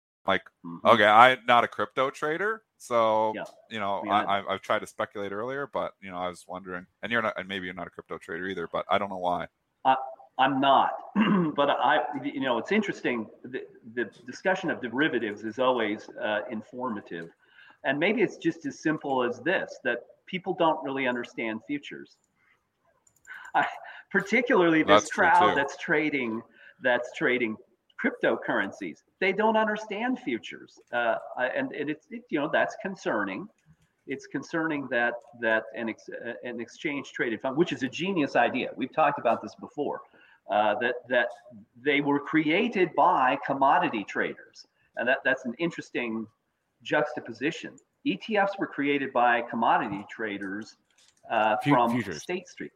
Like, okay, I'm not a crypto trader, so yeah. you know, yeah. I, I, I've tried to speculate earlier, but you know, I was wondering, and you're not, and maybe you're not a crypto trader either, but I don't know why. I, I'm not, but I, you know, it's interesting. The, the discussion of derivatives is always uh, informative, and maybe it's just as simple as this: that people don't really understand futures, I, particularly this that's crowd that's trading that's trading. cryptocurrencies. They don't understand futures, uh, and and it's it, you know that's concerning. It's concerning that that an ex, an exchange traded fund, which is a genius idea. We've talked about this before. Uh, that that they were created by commodity traders, and that, that's an interesting juxtaposition. E T Fs were created by commodity traders uh, F- from futures. State Street.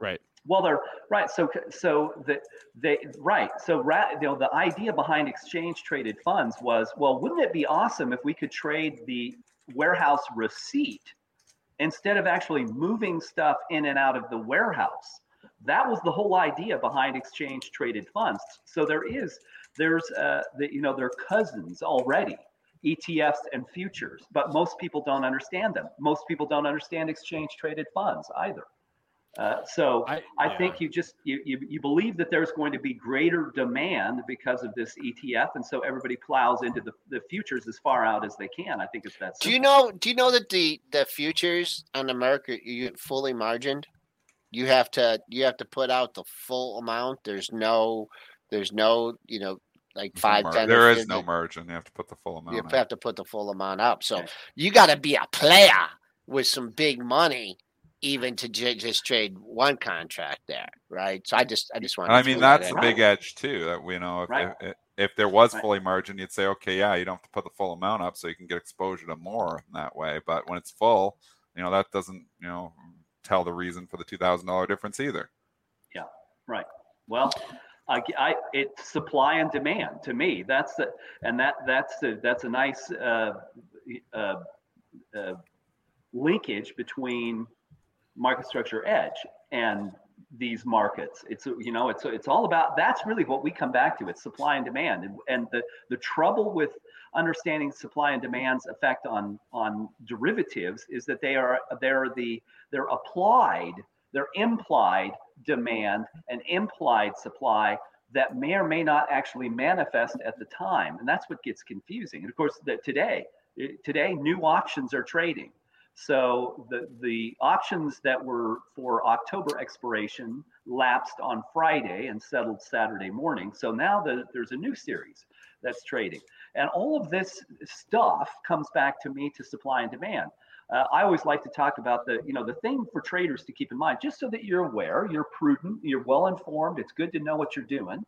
Right. Well, they're right. So, so the they right. So, ra, you know, the idea behind exchange-traded funds was, well, wouldn't it be awesome if we could trade the warehouse receipt instead of actually moving stuff in and out of the warehouse? That was the whole idea behind exchange-traded funds. So there is, there's, uh, the, you know, they're cousins already, E T Fs and futures, but most people don't understand them. Most people don't understand exchange-traded funds either. Uh, so I, I yeah. think you just you, you you believe that there's going to be greater demand because of this E T F, and so everybody plows into the, the futures as far out as they can. I think it's that simple. Do you know? Do you know that the, the futures on the market you get fully margined? You have to you have to put out the full amount. There's no there's no you know. Like five, ten. There is no margin. You have to put the full amount. You have to put the full amount up. So you got to be a player with some big money, even to j- just trade one contract there, right? So I just, I just want. I mean, that's the big edge too. That we know, if, right. if if there was fully margin, you'd say, okay, yeah, you don't have to put the full amount up, so you can get exposure to more that way. But when it's full, you know, that doesn't, you know, tell the reason for the two thousand dollar difference either. Yeah. Right. Well. I, I, it's supply and demand to me. That's the, and that that's the, that's a nice uh, uh, uh, linkage between market structure edge and these markets. It's you know it's it's all about that's really what we come back to. It's supply and demand, and, and the the trouble with understanding supply and demand's effect on on derivatives is that they are they're the they're applied they're implied. Demand and implied supply that may or may not actually manifest at the time, and that's what gets confusing. And of course, that today, today new options are trading. So the the options that were for October expiration lapsed on Friday and settled Saturday morning. So now the, there's a new series that's trading, and all of this stuff comes back to me to supply and demand. Uh, I always like to talk about the, you know, the thing for traders to keep in mind, just so that you're aware, you're prudent, you're well-informed. It's good to know what you're doing.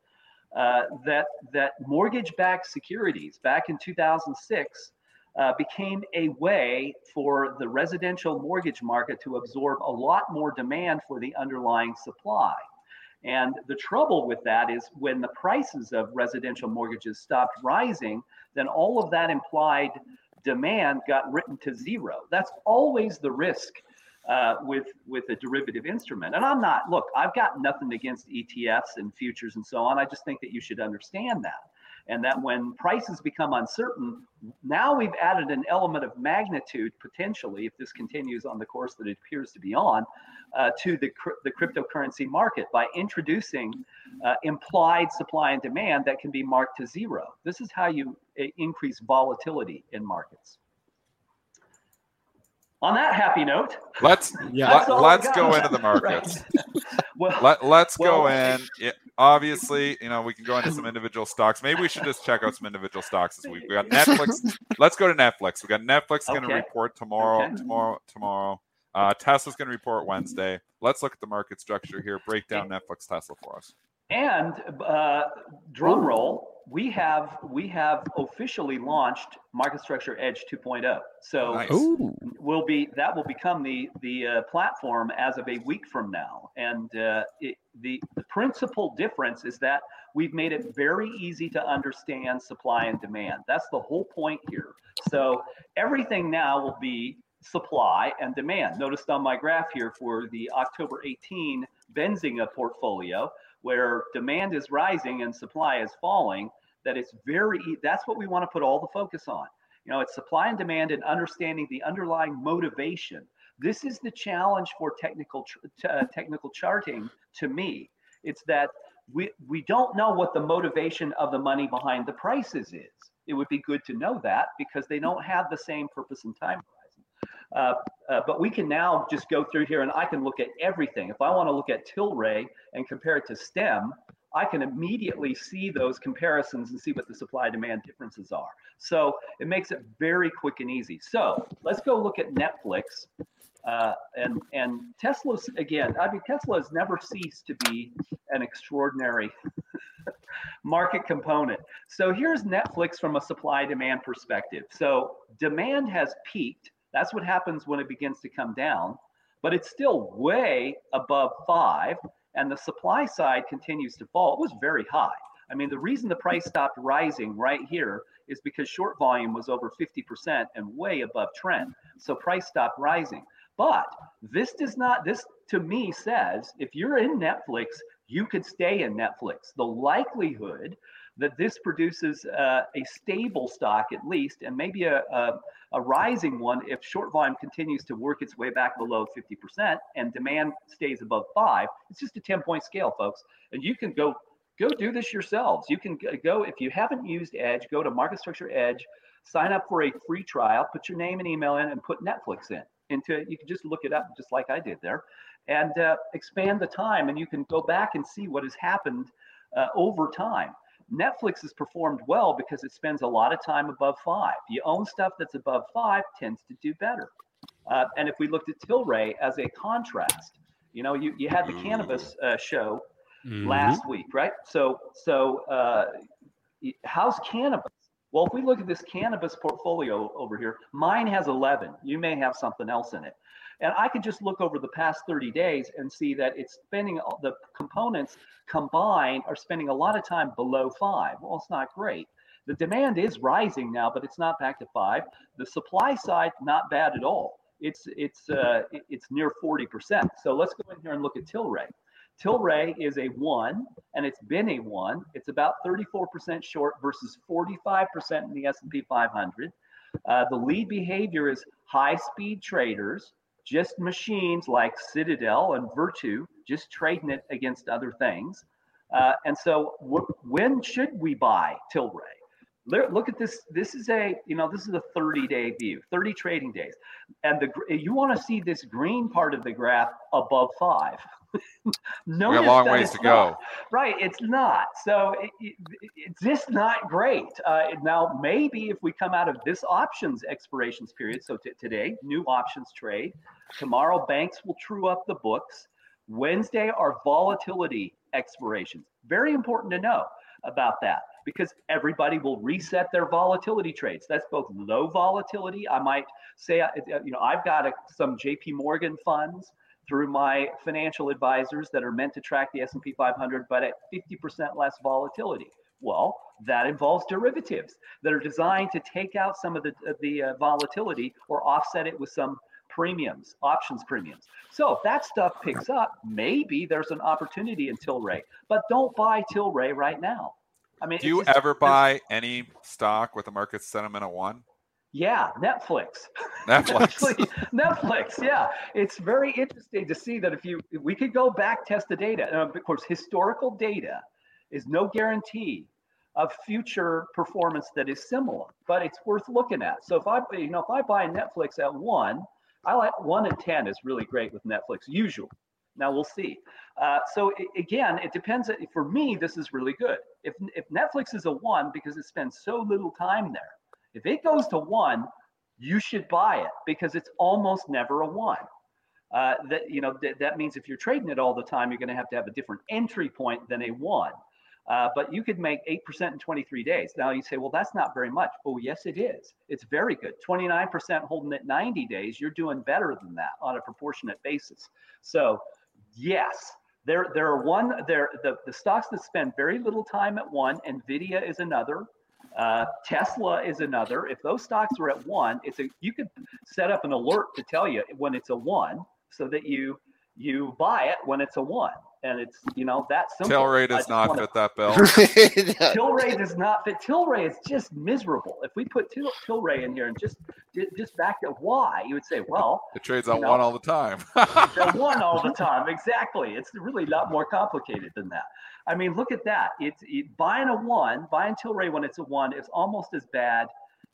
Uh, that that mortgage-backed securities back in two thousand six uh, became a way for the residential mortgage market to absorb a lot more demand for the underlying supply. And the trouble with that is when the prices of residential mortgages stopped rising, then all of that implied demand got written to zero. That's always the risk uh, with with a derivative instrument. And I'm not, look, I've got nothing against E T Fs and futures and so on. I just think that you should understand that. And that when prices become uncertain, now we've added an element of magnitude, potentially, if this continues on the course that it appears to be on, uh, to the the cryptocurrency market by introducing uh, implied supply and demand that can be marked to zero. This is how you uh, increase volatility in markets. On that happy note, let's yeah. let, let's go into the markets. Right. well, let, let's well, go in. Yeah. Obviously, you know, we can go into some individual stocks. Maybe we should just check out some individual stocks this week. We got Netflix. Let's go to Netflix. We got Netflix okay. going to report tomorrow, okay. tomorrow, tomorrow. Uh, Tesla's going to report Wednesday. Let's look at the market structure here. Break down Netflix, Tesla for us. And uh, drum roll, we have we have officially launched Market Structure Edge two point oh. So nice. will be that will become the the uh, platform as of a week from now. And uh, it, the the principal difference is that we've made it very easy to understand supply and demand. That's the whole point here. So everything now will be supply and demand. Noticed on my graph here for the October eighteenth Benzinga portfolio, where demand is rising and supply is falling, that it's very, that's what we want to put all the focus on. You know, it's supply and demand and understanding the underlying motivation. This is the challenge for technical uh, technical charting to me. It's that we, we don't know what the motivation of the money behind the prices is. It would be good to know that because they don't have the same purpose and time horizon. Uh, Uh, but we can now just go through here and I can look at everything. If I want to look at Tilray and compare it to STEM, I can immediately see those comparisons and see what the supply demand differences are. So it makes it very quick and easy. So let's go look at Netflix uh, and, and Tesla's again. I mean, Tesla has never ceased to be an extraordinary market component. So here's Netflix from a supply demand perspective. So demand has peaked. That's what happens when it begins to come down, but it's still way above five, and the supply side continues to fall. It was very high. I mean, the reason the price stopped rising right here is because short volume was over fifty percent and way above trend, so price stopped rising. But this does not, this to me says, if you're in Netflix, you could stay in Netflix. The likelihood that this produces uh, a stable stock at least, and maybe a, a, a rising one if short volume continues to work its way back below fifty percent and demand stays above five. It's just a ten point scale, folks. And you can go go do this yourselves. You can go, if you haven't used Edge, go to Market Structure Edge, sign up for a free trial, put your name and email in and put Netflix in. Into it. You can just look it up just like I did there and uh, expand the time and you can go back and see what has happened uh, over time. Netflix has performed well because it spends a lot of time above five. You own stuff that's above five tends to do better. Uh, and if we looked at Tilray as a contrast, you know, you, you had the mm-hmm. cannabis uh, show mm-hmm. last week, right? So, so uh, how's cannabis? Well, if we look at this cannabis portfolio over here, mine has eleven. You may have something else in it. And I could just look over the past thirty days and see that it's spending, the components combined are spending a lot of time below five. Well, it's not great. The demand is rising now, but it's not back to five. The supply side, not bad at all. It's it's uh, it's near forty percent. So let's go in here and look at Tilray. Tilray is a one, and it's been a one. It's about thirty-four percent short versus forty-five percent in the S and P five hundred. Uh, the lead behavior is high-speed traders, just machines like Citadel and Virtu, just trading it against other things. Uh, and so w- when should we buy Tilray? Le- look at this. This is a, you know, this is a thirty-day view, thirty trading days. And the you want to see this green part of the graph above five. No, we have a long ways to go. Right. It's not. So it, it, it's just not great. Uh, now, maybe if we come out of this options expirations period, so t- today, new options trade. Tomorrow, banks will true up the books. Wednesday are volatility expirations. Very important to know about that because everybody will reset their volatility trades. That's both low volatility. I might say, you know, I've got a, some J P Morgan funds through my financial advisors that are meant to track the S and P five hundred, but at fifty percent less volatility. Well, that involves derivatives that are designed to take out some of the, the uh, volatility or offset it with some premiums, options premiums. So if that stuff picks up, maybe there's an opportunity in Tilray, but don't buy Tilray right now. I mean, do you just, ever buy any stock with a market sentiment of one? Yeah, Netflix. Netflix. Netflix, yeah. It's very interesting to see that if you, if we could go back, test the data. And of course, historical data is no guarantee of future performance that is similar, but it's worth looking at. So if I, you know, if I buy Netflix at one, I like one at ten is really great with Netflix, usually. Now we'll see. Uh, so it, again, it depends. For me, this is really good. If if Netflix is a one because it spends so little time there, if it goes to one, you should buy it because it's almost never a one. uh, that, you know, th- that means if you're trading it all the time, you're going to have to have a different entry point than a one. Uh, but you could make eight percent in twenty-three days. Now you say, well, that's not very much. Oh, yes, it is. It's very good. twenty-nine percent holding it ninety days. You're doing better than that on a proportionate basis. So yes, there, there are one, there, the, the stocks that spend very little time at one, Nvidia is another. Uh, Tesla is another. If those stocks are at one, it's a, you could set up an alert to tell you when it's a one so that you, you buy it when it's a one. And it's, you know, that simple. Tilray does not wanna... fit that bill. Tilray does not fit. Tilray is just miserable. If we put Til- Tilray in here and just just back to why, you would say, well, it trades on know, one all the time. At one all the time. Exactly. It's really not more complicated than that. I mean, look at that. It's it, buying a one, buying Tilray when it's a one is almost as bad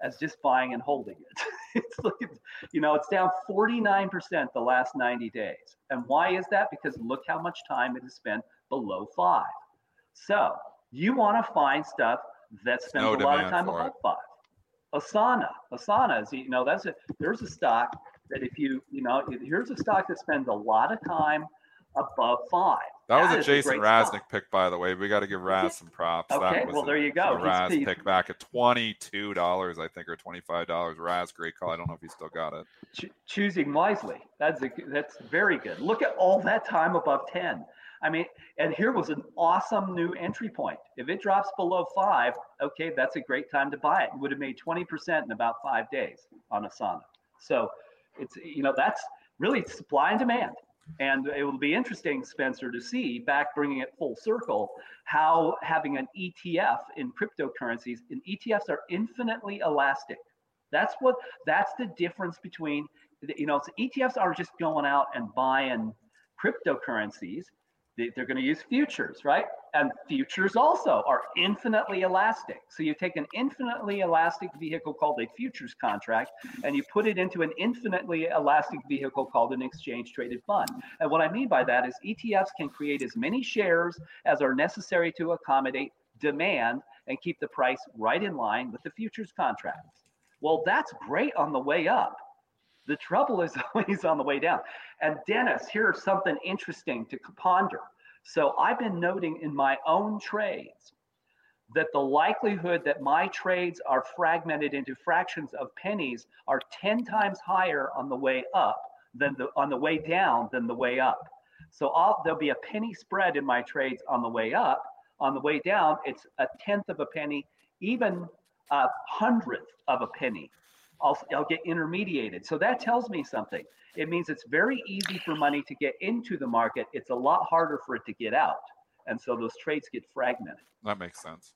as just buying and holding it. It's like, you know, it's down forty-nine percent the last ninety days. And why is that? Because look how much time it has spent below five. So you want to find stuff that spends no a lot of time above five. Asana, Asana is, you know, that's a, there's a stock that if you, you know, here's a stock that spends a lot of time above five. That, that was a Jason Rasnic pick, by the way. We got to give Raz some props. Okay, that was well, there you go. Raz pick back at twenty-two dollars, I think, or twenty-five dollars. Raz, great call. I don't know if he still got it. Cho- choosing wisely. That's a, that's very good. Look at all that time above ten. I mean, and here was an awesome new entry point. If it drops below five, okay, that's a great time to buy it. You would have made twenty percent in about five days on Asana. So it's, you know, that's really supply and demand. And it will be interesting, Spencer, to see, back bringing it full circle, how having an E T F in cryptocurrencies, and E T Fs are infinitely elastic. That's what, that's the difference between, you know, so E T Fs are just going out and buying cryptocurrencies. They, they're going to use futures, right? And futures also are infinitely elastic. So you take an infinitely elastic vehicle called a futures contract, and you put it into an infinitely elastic vehicle called an exchange-traded fund. And what I mean by that is E T Fs can create as many shares as are necessary to accommodate demand and keep the price right in line with the futures contracts. Well, that's great on the way up. The trouble is always on the way down. And Dennis, here's something interesting to ponder. So I've been noting in my own trades that the likelihood that my trades are fragmented into fractions of pennies are ten times higher on the way up than the, on the way down than the way up. So I'll, there'll be a penny spread in my trades on the way up. On the way down, it's a tenth of a penny, even a hundredth of a penny. I'll, I'll get intermediated. So that tells me something. It means it's very easy for money to get into the market. It's a lot harder for it to get out. And so those trades get fragmented. That makes sense.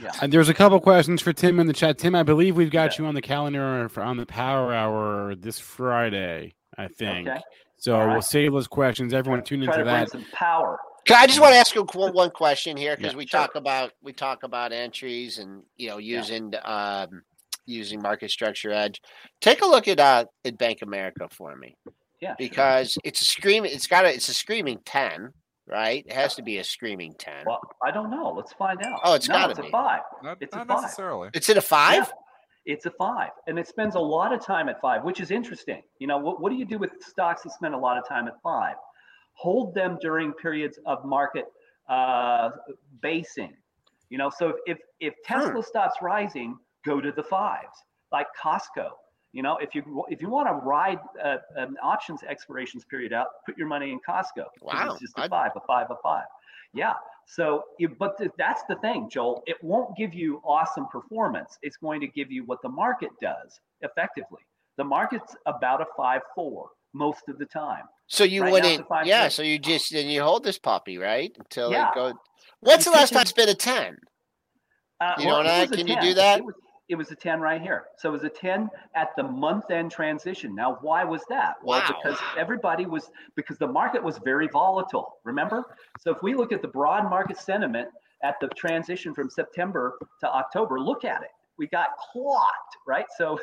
Yeah. And there's a couple questions for Tim in the chat. Tim, I believe we've got yeah. you on the calendar for on the Power Hour this Friday, I think. Okay. So right. We'll save those questions. Everyone tune into that. Try to bring some power. I just want to ask you one, one question here because yeah, we sure. talk about we talk about entries and, you know, using yeah. um, using Market Structure Edge. Take a look at uh, at Bank America for me. Yeah. Because sure. it's a screaming it's got a it's a screaming ten, right? It has to be a screaming ten. Well, I don't know. Let's find out. Oh, it's no, got to be. A five. Not, it's not a five. Necessarily. It's at a five? Yeah, it's a five. And it spends a lot of time at five, which is interesting. You know, what what do you do with stocks that spend a lot of time at five? Hold them during periods of market uh, basing. You know, so if if, if Tesla hmm. stops rising, go to the fives, like Costco. You know, if you if you want to ride a, an options expirations period out, put your money in Costco. Wow, it's just a five, a five, a five. Yeah. So, but that's the thing, Joel. It won't give you awesome performance. It's going to give you what the market does effectively. The market's about a five four most of the time. So you right wouldn't, yeah. Three. So you just then you hold this puppy right until yeah. it goes. What's you the last time it's been a ten? Uh, you well, know what? Can you do that? It was a ten right here. So it was a ten at the month end transition. Now, why was that? Well, wow. because everybody was, because the market was very volatile, remember? So if we look at the broad market sentiment at the transition from September to October, look at it. We got clocked, right? So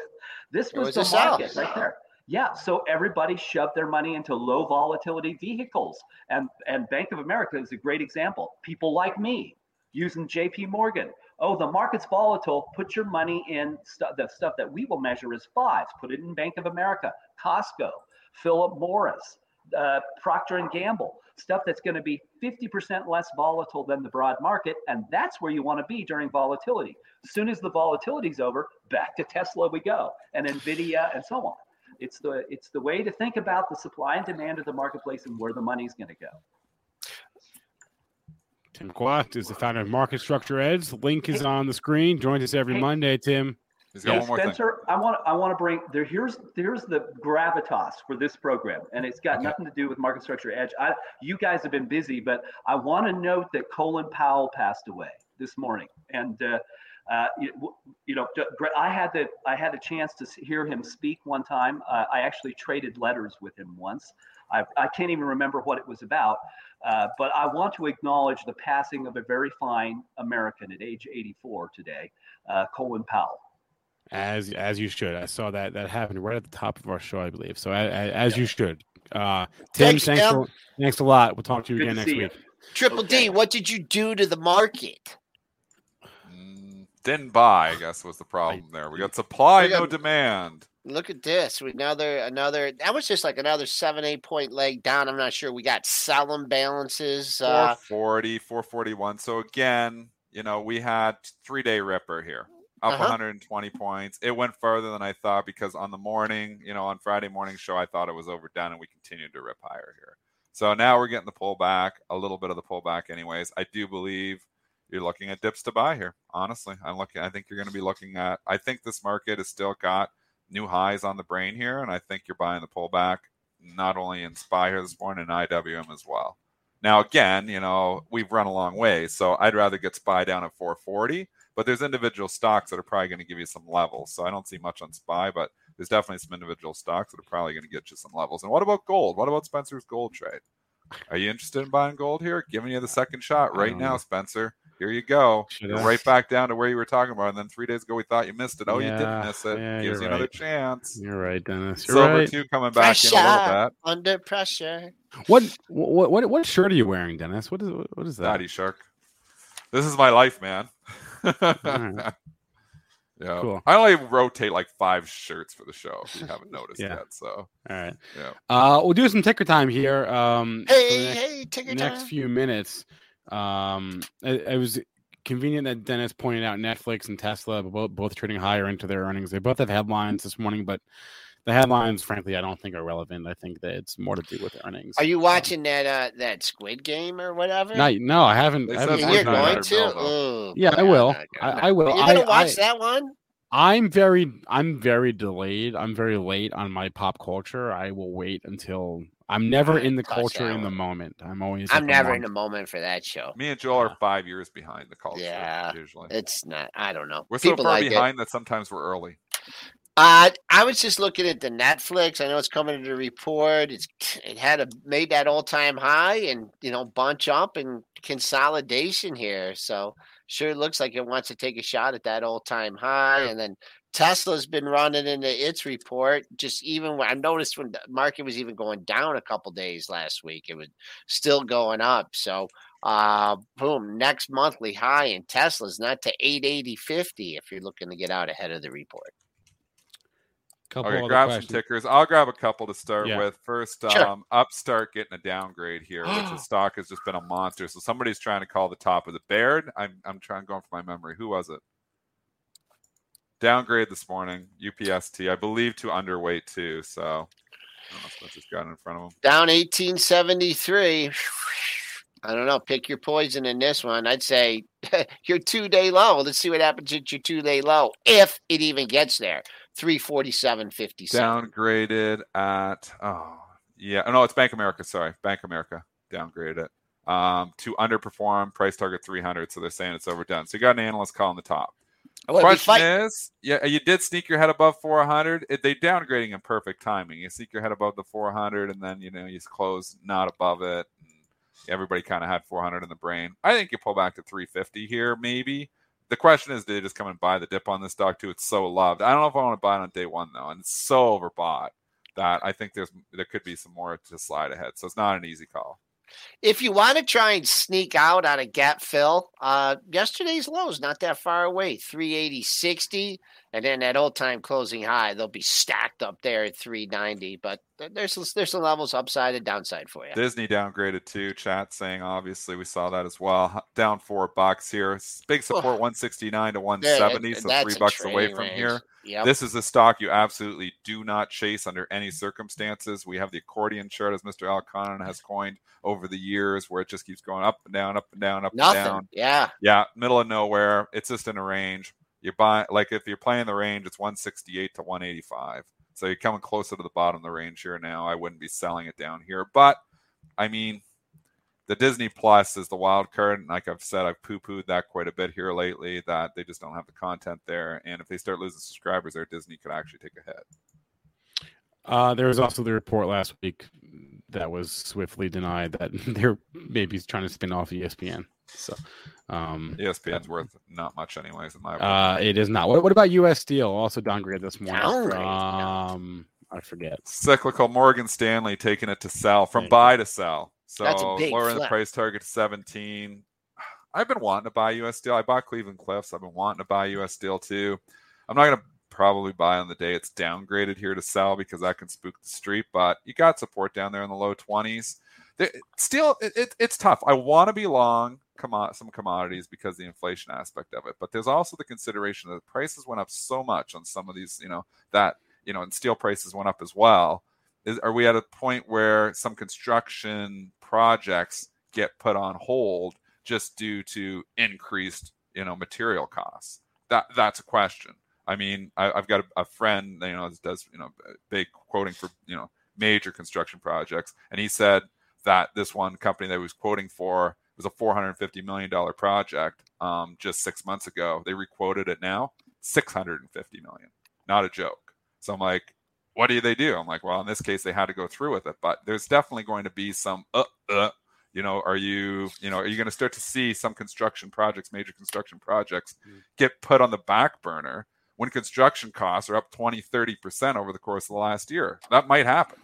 this was, was the market sell. Right there. Yeah, so everybody shoved their money into low volatility vehicles. And, and Bank of America is a great example. People like me using J P Morgan. Oh, the market's volatile. Put your money in st- the stuff that we will measure as fives. Put it in Bank of America, Costco, Philip Morris, uh, Procter and Gamble, stuff that's going to be fifty percent less volatile than the broad market. And that's where you want to be during volatility. As soon as the volatility's over, back to Tesla we go, and Nvidia and so on. It's the, it's the way to think about the supply and demand of the marketplace and where the money's going to go. Tim Kwat is the founder of Market Structure Edge. Link is on the screen. Joins us every hey, Monday, Tim. He's got hey, one more Spencer, thing. I want I want to bring there. Here's here's the gravitas for this program, and it's got okay. nothing to do with Market Structure Edge. I, you guys have been busy, but I want to note that Colin Powell passed away this morning, and uh, uh, you, you know I had the I had a chance to hear him speak one time. Uh, I actually traded letters with him once. I, I can't even remember what it was about, uh, but I want to acknowledge the passing of a very fine American at age eighty-four today, uh, Colin Powell. As as you should. I saw that that happened right at the top of our show, I believe. So I, I, as yep. you should. Uh, Tim, thanks, thanks, for, thanks a lot. We'll talk to you Good again to next you. week. Triple okay. D, what did you do to the market? Mm, didn't buy, I guess, was the problem there. We got supply, we got, no demand. Look at this. We another another that was just like another seven, eight point leg down. I'm not sure. We got selling balances. Uh, four forty, four forty-one. So again, you know, we had three day ripper here. Up uh-huh. one hundred twenty points. It went further than I thought because on the morning, you know, on Friday morning show, I thought it was overdone and we continued to rip higher here. So now we're getting the pullback, a little bit of the pullback anyways. I do believe you're looking at dips to buy here. Honestly, I'm looking, I think you're going to be looking at, I think this market has still got new highs on the brain here. And I think you're buying the pullback, not only in S P Y here this morning, in I W M as well. Now, again, you know, we've run a long way. So I'd rather get S P Y down at four forty. But there's individual stocks that are probably going to give you some levels. So I don't see much on S P Y, but there's definitely some individual stocks that are probably going to get you some levels. And what about gold? What about Spencer's gold trade? Are you interested in buying gold here? Giving you the second shot right now, Spencer. Here you go. You're right back down to where you were talking about. And then three days ago, we thought you missed it. Oh, yeah, you didn't miss it. Yeah, gives you right. another chance. You're right, Dennis. You're Silver right. two coming back pressure, in a little bit. Under pressure. What what what what shirt are you wearing, Dennis? What is what is that? Daddy Shark. This is my life, man. Right. Yeah, cool. I only rotate like five shirts for the show if you haven't noticed yeah. yet. So, all right, yeah, uh, we'll do some ticker time here. Um, hey, next, hey, ticker next time. Next few minutes. Um, it, it was convenient that Dennis pointed out Netflix and Tesla, both both trading higher into their earnings. They both have headlines this morning, but the headlines, frankly, I don't think are relevant. I think that it's more to do with earnings. Are you watching um, that uh, that Squid Game or whatever? No, no, I haven't. I haven't you're going to? Bill, yeah, yeah, I will. No, no, no. I, I will. Are you going to watch I, that one? I'm very, I'm very delayed. I'm very late on my pop culture. I will wait until I'm never in the culture in the moment. I'm always. I'm never in the moment for that show. Me and Joel yeah. are five years behind the culture. Yeah, usually it's not. I don't know. We're People so far like behind it. that sometimes we're early. Uh, I was just looking at the Netflix. I know it's coming to the report. It's it had a made that all time high and you know bunch up and consolidation here. So sure looks like it wants to take a shot at that all time high. And then Tesla's been running into its report. Just even when I noticed when the market was even going down a couple days last week, it was still going up. So uh, boom, next monthly high in Tesla's not to eight eighty fifty if you're looking to get out ahead of the report. Couple okay, grab questions. Some tickers. I'll grab a couple to start yeah. with. First, sure. um, Upstart getting a downgrade here, which the stock has just been a monster. So somebody's trying to call the top of the Baird. I'm I'm trying going for my memory. Who was it? Downgrade this morning. U P S T, I believe, to underweight too. So I don't know if that's just got in front of him. Down eighteen seventy-three. I don't know. Pick your poison in this one. I'd say your two-day low. Let's see what happens at your two-day low, if it even gets there. three forty-seven fifty-seven. Downgraded at, oh, yeah. Oh, no, it's Bank America. Sorry. Bank America. Downgraded it. Um, to underperform, price target three hundred. So they're saying it's overdone. So you got an analyst call on the top. Oh, question is, yeah, you did sneak your head above four hundred. It, they downgrading in perfect timing. You sneak your head above the four hundred, and then, you know, you close not above it. Everybody kind of had four hundred in the brain. I think you pull back to three fifty here, maybe. The question is, did they just come and buy the dip on this stock too? It's so loved. I don't know if I want to buy it on day one, though. And it's so overbought that I think there's there could be some more to slide ahead. So it's not an easy call. If you want to try and sneak out on a gap fill, uh, yesterday's low is not that far away, three eighty sixty. And then that all-time closing high, they'll be stacked up there at three ninety. But there's there's some levels upside and downside for you. Disney downgraded too. Chat saying obviously we saw that as well. Down four bucks here. Big support oh. one sixty-nine to one seventy, yeah, so three bucks away range. From here. Yep. This is a stock you absolutely do not chase under any circumstances. We have the accordion chart, as Mister Alconan has coined over the years, where it just keeps going up and down, up and down, up Nothing. and down. Yeah, yeah, middle of nowhere. It's just in a range. You're buying, like if you're playing the range, it's one sixty-eight to one eighty-five. So you're coming closer to the bottom of the range here now. I wouldn't be selling it down here. But, I mean, the Disney Plus is the wild card. And like I've said, I've poo-pooed that quite a bit here lately, that they just don't have the content there. And if they start losing subscribers there, Disney could actually take a hit. Uh, there was also the report last week that was swiftly denied that they're maybe trying to spin off E S P N. So, um, E S P N's uh, worth not much, anyways. In my uh, it is not. What, what about U S Steel? Also downgraded this morning. Downgrade. Um, I forget. Cyclical Morgan Stanley taking it to sell from buy to sell. So lowering the price target to seventeen. I've been wanting to buy U S Steel. I bought Cleveland Cliffs. I've been wanting to buy U S Steel too. I'm not going to probably buy on the day it's downgraded here to sell because that can spook the street. But you got support down there in the low twenties. Steel, it, it, it's tough. I want to be long some commodities because of the inflation aspect of it, but there's also the consideration that the prices went up so much on some of these, you know, that, you know, and steel prices went up as well. Is, are we at a point where some construction projects get put on hold just due to increased, you know, material costs? That that's a question. I mean, I, I've got a, a friend, you know, does, you know, big quoting for, you know, major construction projects. And he said that this one company that he was quoting for, it was a four hundred fifty million dollars project um, just six months ago. They requoted it now, six hundred fifty million dollars. Not a joke. So I'm like, what do they do? I'm like, well, in this case, they had to go through with it. But there's definitely going to be some, uh, uh, you know, are you, you know, are you going to start to see some construction projects, major construction projects mm-hmm. get put on the back burner when construction costs are up twenty, thirty percent over the course of the last year? That might happen.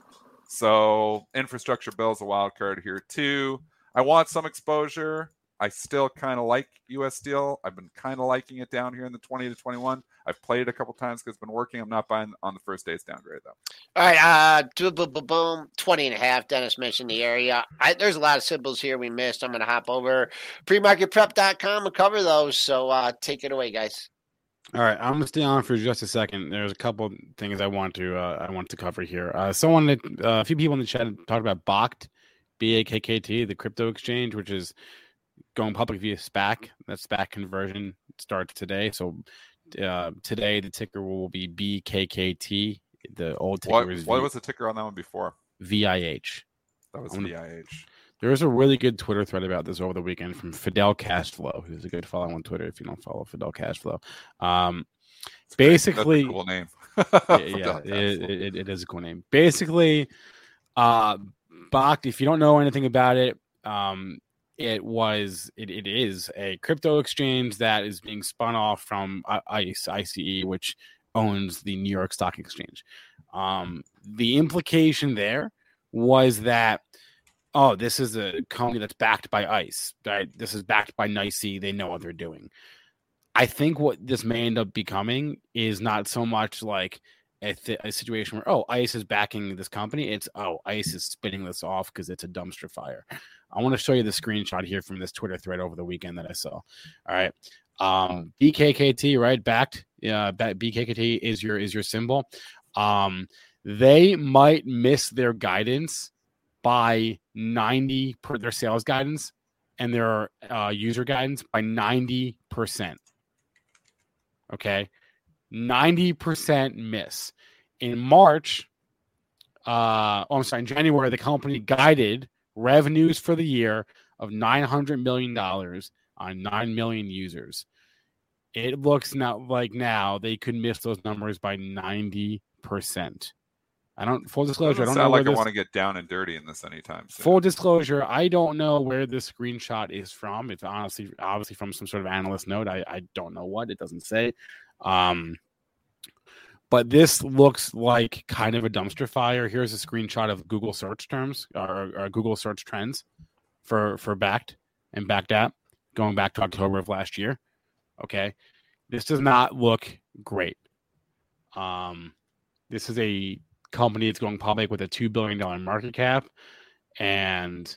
So infrastructure bill is a wild card here too. I want some exposure. I still kind of like U S Steel. I've been kind of liking it down here in the twenty to twenty-one. I've played it a couple times because it's been working. I'm not buying on the first day it's downgraded, though. All right. Uh, boom, boom, boom. twenty and a half. Dennis mentioned the area. I, there's a lot of symbols here we missed. I'm going to hop over pre market prep dot com and cover those. So uh, take it away, guys. All right, I'm gonna stay on for just a second. There's a couple of things I want to uh, I want to cover here. Uh, someone, uh, a few people in the chat talked about B A K T, B A K K T, the crypto exchange, which is going public via SPAC. That SPAC conversion starts today. So uh, today the ticker will be B K K T. The old ticker what, is what v- was the ticker on that one before? V I H. That was V I H. There was a really good Twitter thread about this over the weekend from Fidel Cashflow, who's a good follow on Twitter if you don't follow Fidel Cashflow. Um, basically, cool name. yeah, yeah it, it, it is a cool name. Basically, uh, B A K T, if you don't know anything about it, um, it was it, it is a crypto exchange that is being spun off from ICE, ICE, which owns the New York Stock Exchange. Um, the implication there was that. Oh, this is a company that's backed by ICE. Right? This is backed by NYSE. They know what they're doing. I think what this may end up becoming is not so much like a, th- a situation where, oh, ICE is backing this company. It's, oh, ICE is spinning this off because it's a dumpster fire. I want to show you the screenshot here from this Twitter thread over the weekend that I saw. All right. Um, B K K T, right? Backed. Yeah, B K K T is your is your symbol. Um, they might miss their guidance by ninety per their sales guidance and their uh, user guidance by ninety percent. Okay. ninety percent miss. In March, uh, oh, I'm sorry, in January, the company guided revenues for the year of nine hundred million dollars on nine million users. It looks not like now they could miss those numbers by ninety percent. I don't full disclosure. I don't sound know like this, I want to get down and dirty in this anytime soon. Full disclosure, I don't know where this screenshot is from. It's honestly, obviously from some sort of analyst note. I, I don't know what it doesn't say. Um, but this looks like kind of a dumpster fire. Here's a screenshot of Google search terms or, or Google search trends for for B A K T and B A K T app going back to October of last year. Okay, this does not look great. Um, this is a company that's going public with a two billion dollars market cap. And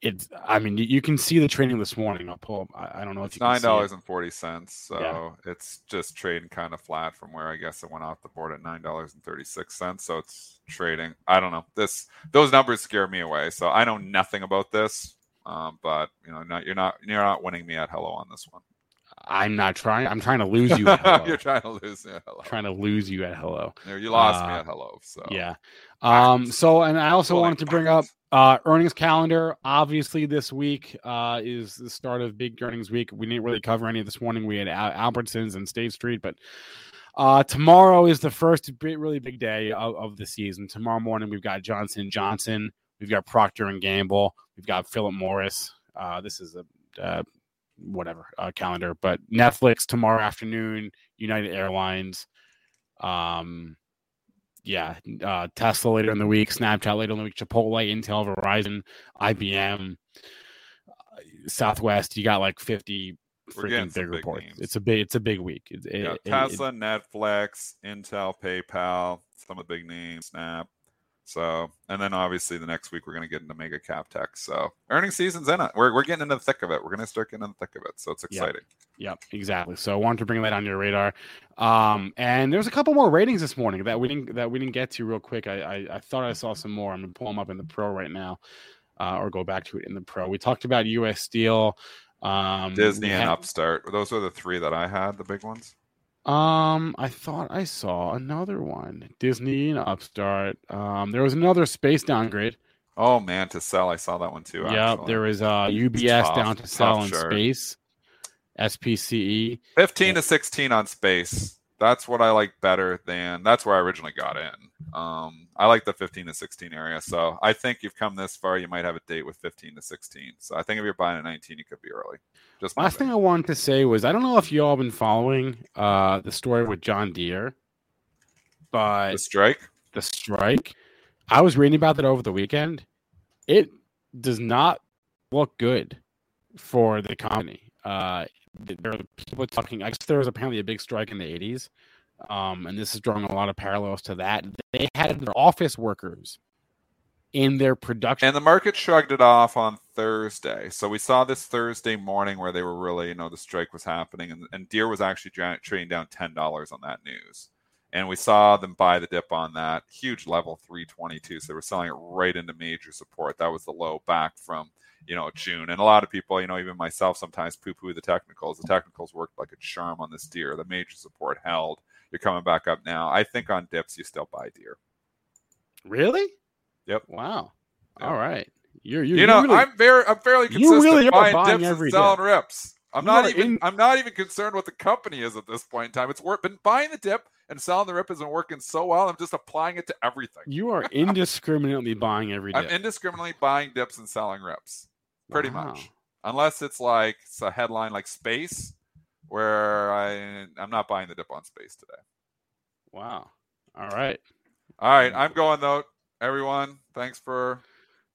it's, I mean, you can see the trading this morning. I'll pull up, I don't know if you can see it. nine dollars and forty cents. So yeah. It's just trading kind of flat from where I guess it went off the board at nine dollars and thirty-six cents. So it's trading. I don't know. This, those numbers scare me away. So I know nothing about this. Um, but you know, not, you're not you're not winning me at hello on this one. I'm not trying. I'm trying to lose you at hello. You're trying to lose me at hello. Trying to lose you at hello. You lost uh, me at hello. So yeah. Um. So and I also well, wanted to bring up uh, earnings calendar. Obviously, this week uh, is the start of big earnings week. We didn't really cover any of this morning. We had Al- Albertsons and State Street, but uh, tomorrow is the first big, really big day of, of the season. Tomorrow morning, we've got Johnson and Johnson. We've got Procter and Gamble. We've got Philip Morris. Uh, this is a uh, whatever uh, calendar, but Netflix tomorrow afternoon, United Airlines, um, yeah, uh, Tesla later in the week, Snapchat later in the week, Chipotle, Intel, Verizon, I B M, uh, Southwest. You got like fifty freaking big reports. Names. It's a big, it's a big week. It, yeah, it, Tesla, it, Netflix, Intel, PayPal, some of the big names, Snap. So, and then obviously the next week we're going to get into mega cap tech. So earnings season's in it. We're we're getting into the thick of it. We're going to start getting in the thick of it. So it's exciting. Yep, yep, exactly. So I wanted to bring that on your radar. Um, and there's a couple more ratings this morning that we didn't that we didn't get to real quick. I I, I thought I saw some more. I'm going to pull them up in the pro right now, uh, or go back to it in the pro. We talked about U S Steel, um, Disney, and had, Upstart. Those are the three that I had. The big ones. Um, I thought I saw another one. Disney and Upstart. Um, there was another space downgrade. Oh man, to sell. I saw that one too. Yeah, there was uh U B S tough, down to sell in chart. Space. S P C E. Fifteen yeah. to sixteen on space. That's what I like better than that's where I originally got in. Um, I like the fifteen to sixteen area. So I think you've come this far. You might have a date with fifteen to sixteen. So I think if you're buying at nineteen, you could be early. Just last thing I wanted to say was I don't know if you all have been following uh, the story with John Deere, but the strike. The strike. I was reading about that over the weekend. It does not look good for the company. Uh, There are people talking. I guess there was apparently a big strike in the eighties, um, and this is drawing a lot of parallels to that. They had their office workers in their production, and the market shrugged it off on Thursday. So we saw this Thursday morning where they were really, you know, the strike was happening, and, and Deere was actually trading down ten dollars on that news, and we saw them buy the dip on that huge level three twenty two. So they were selling it right into major support. That was the low back from, you know, June. And a lot of people, you know, even myself sometimes poo-poo the technicals. The technicals worked like a charm on this Deer. The major support held. You're coming back up now. I think on dips, you still buy Deer. Really? Yep. Wow. Yep. All right. You're, you're, you know, really, I'm very, I'm fairly consistent really buying, buying dips and selling dip. rips. I'm you not even, in... I'm not even concerned what the company is at this point in time. It's worth been buying the dip and selling the rip isn't working so well. I'm just applying it to everything. You are indiscriminately buying every dip. I'm indiscriminately buying dips and selling rips. Pretty wow. much, unless it's like it's a headline like space, where I I'm not buying the dip on space today. Wow! All right, all right. I'm going though. Everyone, thanks for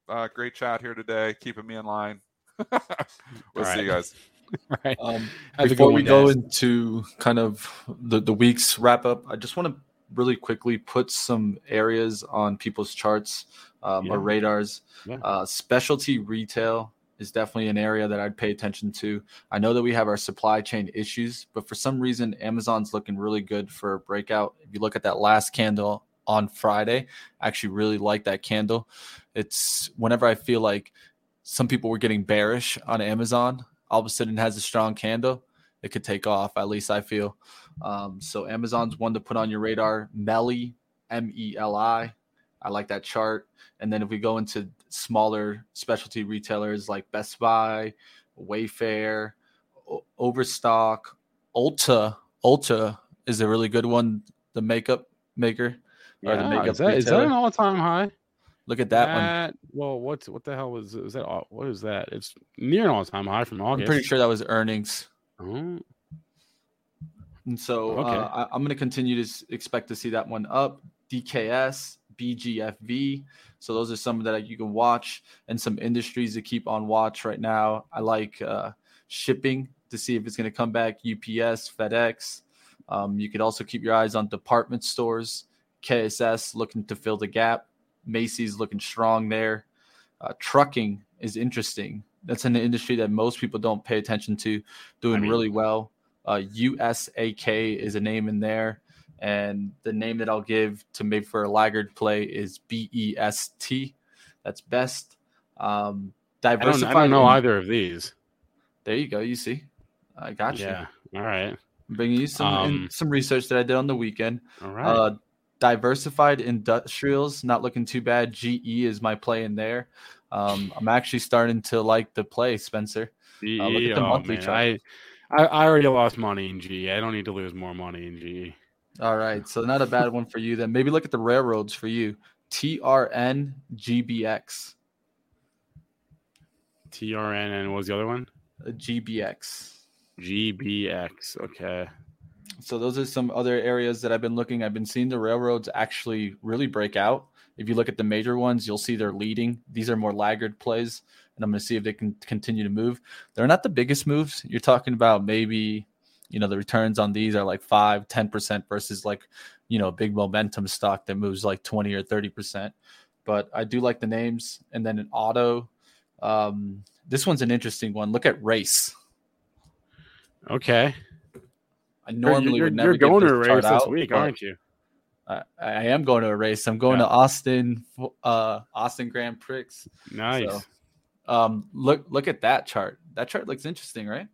uh, great chat here today, keeping me in line. we'll right. see you guys. All right. Um, before we go into kind of the the week's wrap up, I just want to really quickly put some areas on people's charts um, yeah. or radars. Yeah. Uh, specialty retail is definitely an area that I'd pay attention to. I know that we have our supply chain issues, but for some reason, Amazon's looking really good for a breakout. If you look at that last candle on Friday, I actually really like that candle. It's whenever I feel like some people were getting bearish on Amazon, all of a sudden it has a strong candle. It could take off, at least I feel. Um, so Amazon's one to put on your radar. Meli, M E L I. I like that chart. And then if we go into smaller specialty retailers like Best Buy, Wayfair, o- Overstock, Ulta. Ulta is a really good one. The makeup maker. Or yeah, the makeup is, that, is that an all-time high? Look at that, that one. Well, what's, what the hell was, was that? What is that? It's near an all-time high from August. I'm pretty sure that was earnings. Mm-hmm. And so okay. uh, I, I'm going to continue to s- expect to see that one up. D K S, B G F V. So those are some that you can watch and some industries to keep on watch right now. I like uh, shipping to see if it's going to come back. U P S, FedEx, Um, you could also keep your eyes on department stores. K S S looking to fill the gap. Macy's looking strong there. Uh, trucking is interesting. That's an industry that most people don't pay attention to, doing I mean, really well. Uh, U S A K is a name in there. And the name that I'll give to make for a laggard play is B E S T. That's best. Um, diversified. I don't, I don't know either of these. There you go. You see. I got you. Yeah. All right. I'm bringing you some um, in, some research that I did on the weekend. All right. Uh, diversified industrials, not looking too bad. G E is my play in there. Um, I'm actually starting to like the play, Spencer. G E, uh, look at the monthly oh, chart. I, I already lost money in G E. I don't need to lose more money in G E. All right. So not a bad one for you then. Maybe look at the railroads for you. T R N G B X. T R N and what was the other one? G B X. G B X. Okay. So those are some other areas that I've been looking. I've been seeing the railroads actually really break out. If you look at the major ones, you'll see they're leading. These are more laggard plays, and I'm going to see if they can continue to move. They're not the biggest moves. You're talking about maybe, you know, the returns on these are like five, ten percent versus like, you know, a big momentum stock that moves like twenty or thirty percent. But I do like the names. And then in auto, um, this one's an interesting one. Look at Race. Okay. I normally you're, would never. You're going this to a race out, this week, aren't you? I, I am going to a race. I'm going yeah. to Austin, uh, Austin Grand Prix. Nice. So, um, look, look at that chart. That chart looks interesting, right?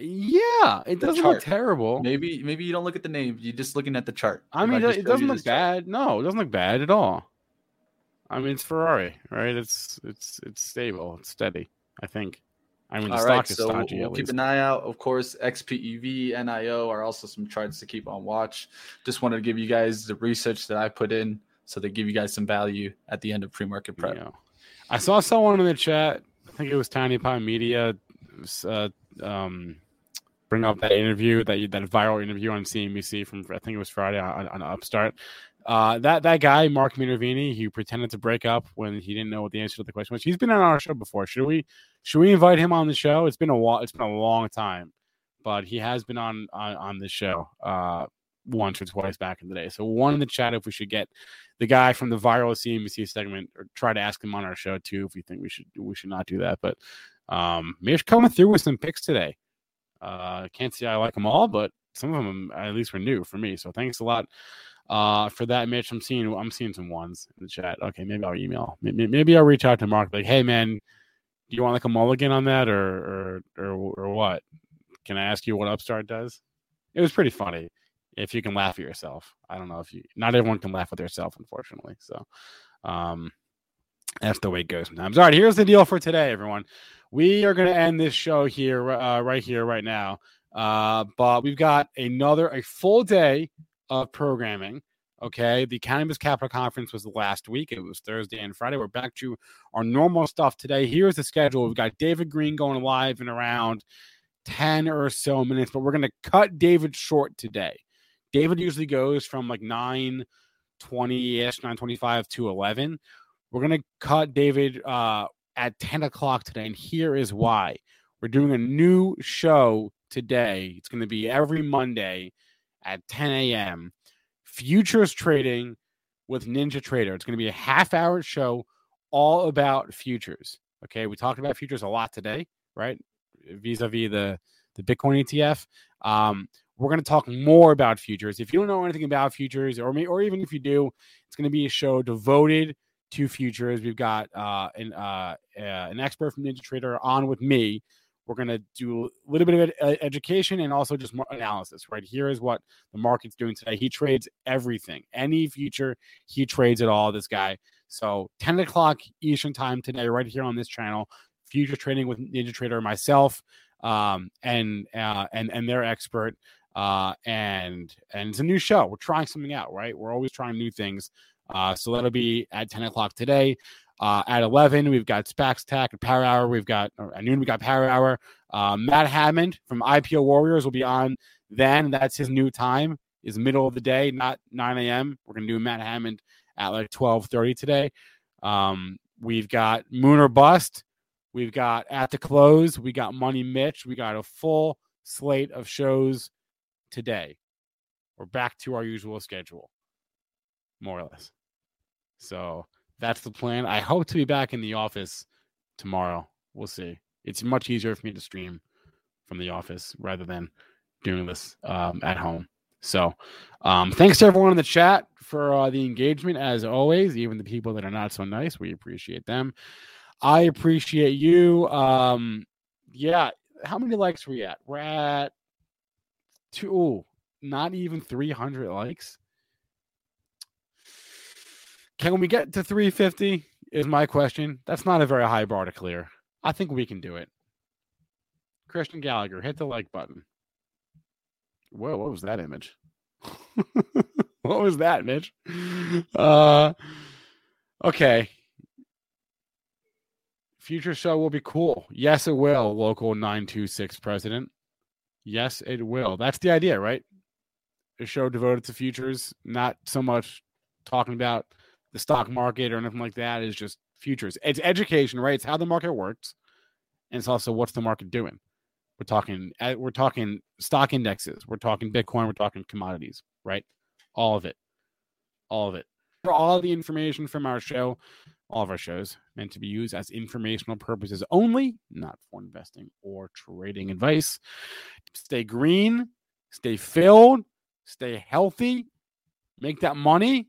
Yeah, it the doesn't chart. look terrible. Maybe, maybe you don't look at the name. You're just looking at the chart. I mean, I it doesn't look bad. Chart. No, it doesn't look bad at all. I mean, it's Ferrari, right? It's it's it's stable. It's steady. I think. I mean, the All stock right, is so stodgy, we'll keep an eye out. Of course, X P E V, N I O are also some charts to keep on watch. Just wanted to give you guys the research that I put in so they give you guys some value at the end of pre-market prep. You know, I saw someone in the chat, I think it was Tiny Pie Media, uh, um, bring up that interview, that that viral interview on C N B C from, I think it was Friday on, on Upstart. Uh, that, that guy, Mark Minervini, who pretended to break up when he didn't know what the answer to the question was. He's been on our show before. Should we should we invite him on the show? It's been a while, it's been a long time, but he has been on on, on this show uh, once or twice back in the day. So one in the chat if we should get the guy from the viral C N B C segment, or try to ask him on our show too if you think we should we should not do that. But um, Mish coming through with some picks today. Uh, can't say I like them all, but some of them at least were new for me. So thanks a lot. Uh, for that, Mitch, I'm seeing I'm seeing some ones in the chat. Okay, maybe I'll email. Maybe, maybe I'll reach out to Mark. Like, hey, man, do you want like a mulligan on that, or or or, or what? Can I ask you what Upstart does? It was pretty funny. If you can laugh at yourself, I don't know if you. Not everyone can laugh at themselves, unfortunately. So, um, that's the way it goes sometimes. All right, here's the deal for today, everyone. We are going to end this show here, uh, right here, right now. Uh, but we've got another a full day of programming. Okay, the Cannabis Capital Conference was last week. It was Thursday and Friday. We're back to our normal stuff today. Here's the schedule. We've got David Green going live in around ten or so minutes, but we're going to cut David short today. David usually goes from like nine twenty-ish, nine twenty-five to eleven. We're going to cut David uh, at ten o'clock today, and here is why. We're doing a new show today. It's going to be every Monday at ten a.m., futures trading with Ninja Trader. It's going to be a half-hour show all about futures. Okay, we talked about futures a lot today, right? Vis-a-vis the, the Bitcoin E T F. Um, we're going to talk more about futures. If you don't know anything about futures, or, or even if you do, it's going to be a show devoted to futures. We've got uh, an, uh, uh, an expert from Ninja Trader on with me. We're going to do a little bit of education and also just more analysis, right? Here is what the market's doing today. He trades everything. Any future, he trades it all, this guy. So ten o'clock Eastern time today, right here on this channel, Future Trading with Ninja Trader, myself, um, and, uh, and and their expert. Uh, and and it's a new show. We're trying something out, right? We're always trying new things. Uh, so that'll be at ten o'clock today. Uh, at eleven, we've got Spax Tech and Power Hour. We've got at noon, we got Power Hour. Uh, Matt Hammond from I P O Warriors will be on then. That's his new time, is middle of the day, not nine a.m. We're gonna do Matt Hammond at like twelve thirty today. Um, we've got Moon or Bust. We've got At the Close. We got Money Mitch. We got a full slate of shows today. We're back to our usual schedule, more or less. So that's the plan. I hope to be back in the office tomorrow. We'll see. It's much easier for me to stream from the office rather than doing this um, at home. So um, thanks to everyone in the chat for uh, the engagement, as always, even the people that are not so nice. We appreciate them. I appreciate you. Um, yeah. How many likes are we at? We're at two, ooh, not even three hundred likes. Can we get to three fifty is my question. That's not a very high bar to clear. I think we can do it. Christian Gallagher, hit the like button. Whoa, what was that image? What was that, Mitch? Uh, okay. Future show will be cool. Yes, it will, local nine two six president. Yes, it will. That's the idea, right? A show devoted to futures, not so much talking about the stock market or anything like that. It's just futures. It's education, right? It's how the market works. And it's also what's the market doing. We're talking we're talking stock indexes. We're talking Bitcoin. We're talking commodities, right? All of it. All of it. For all the information from our show, all of our shows, meant to be used as informational purposes only, not for investing or trading advice. Stay green. Stay filled. Stay healthy. Make that money.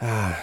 Ah,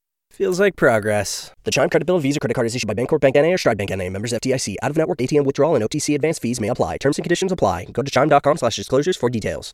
Feels like progress. The Chime Credit Bill Visa Credit Card is issued by Bancorp Bank N A or Stride Bank N A. Members of F D I C. Out-of-network A T M withdrawal and O T C advance fees may apply. Terms and conditions apply. Go to chime.com slash disclosures for details.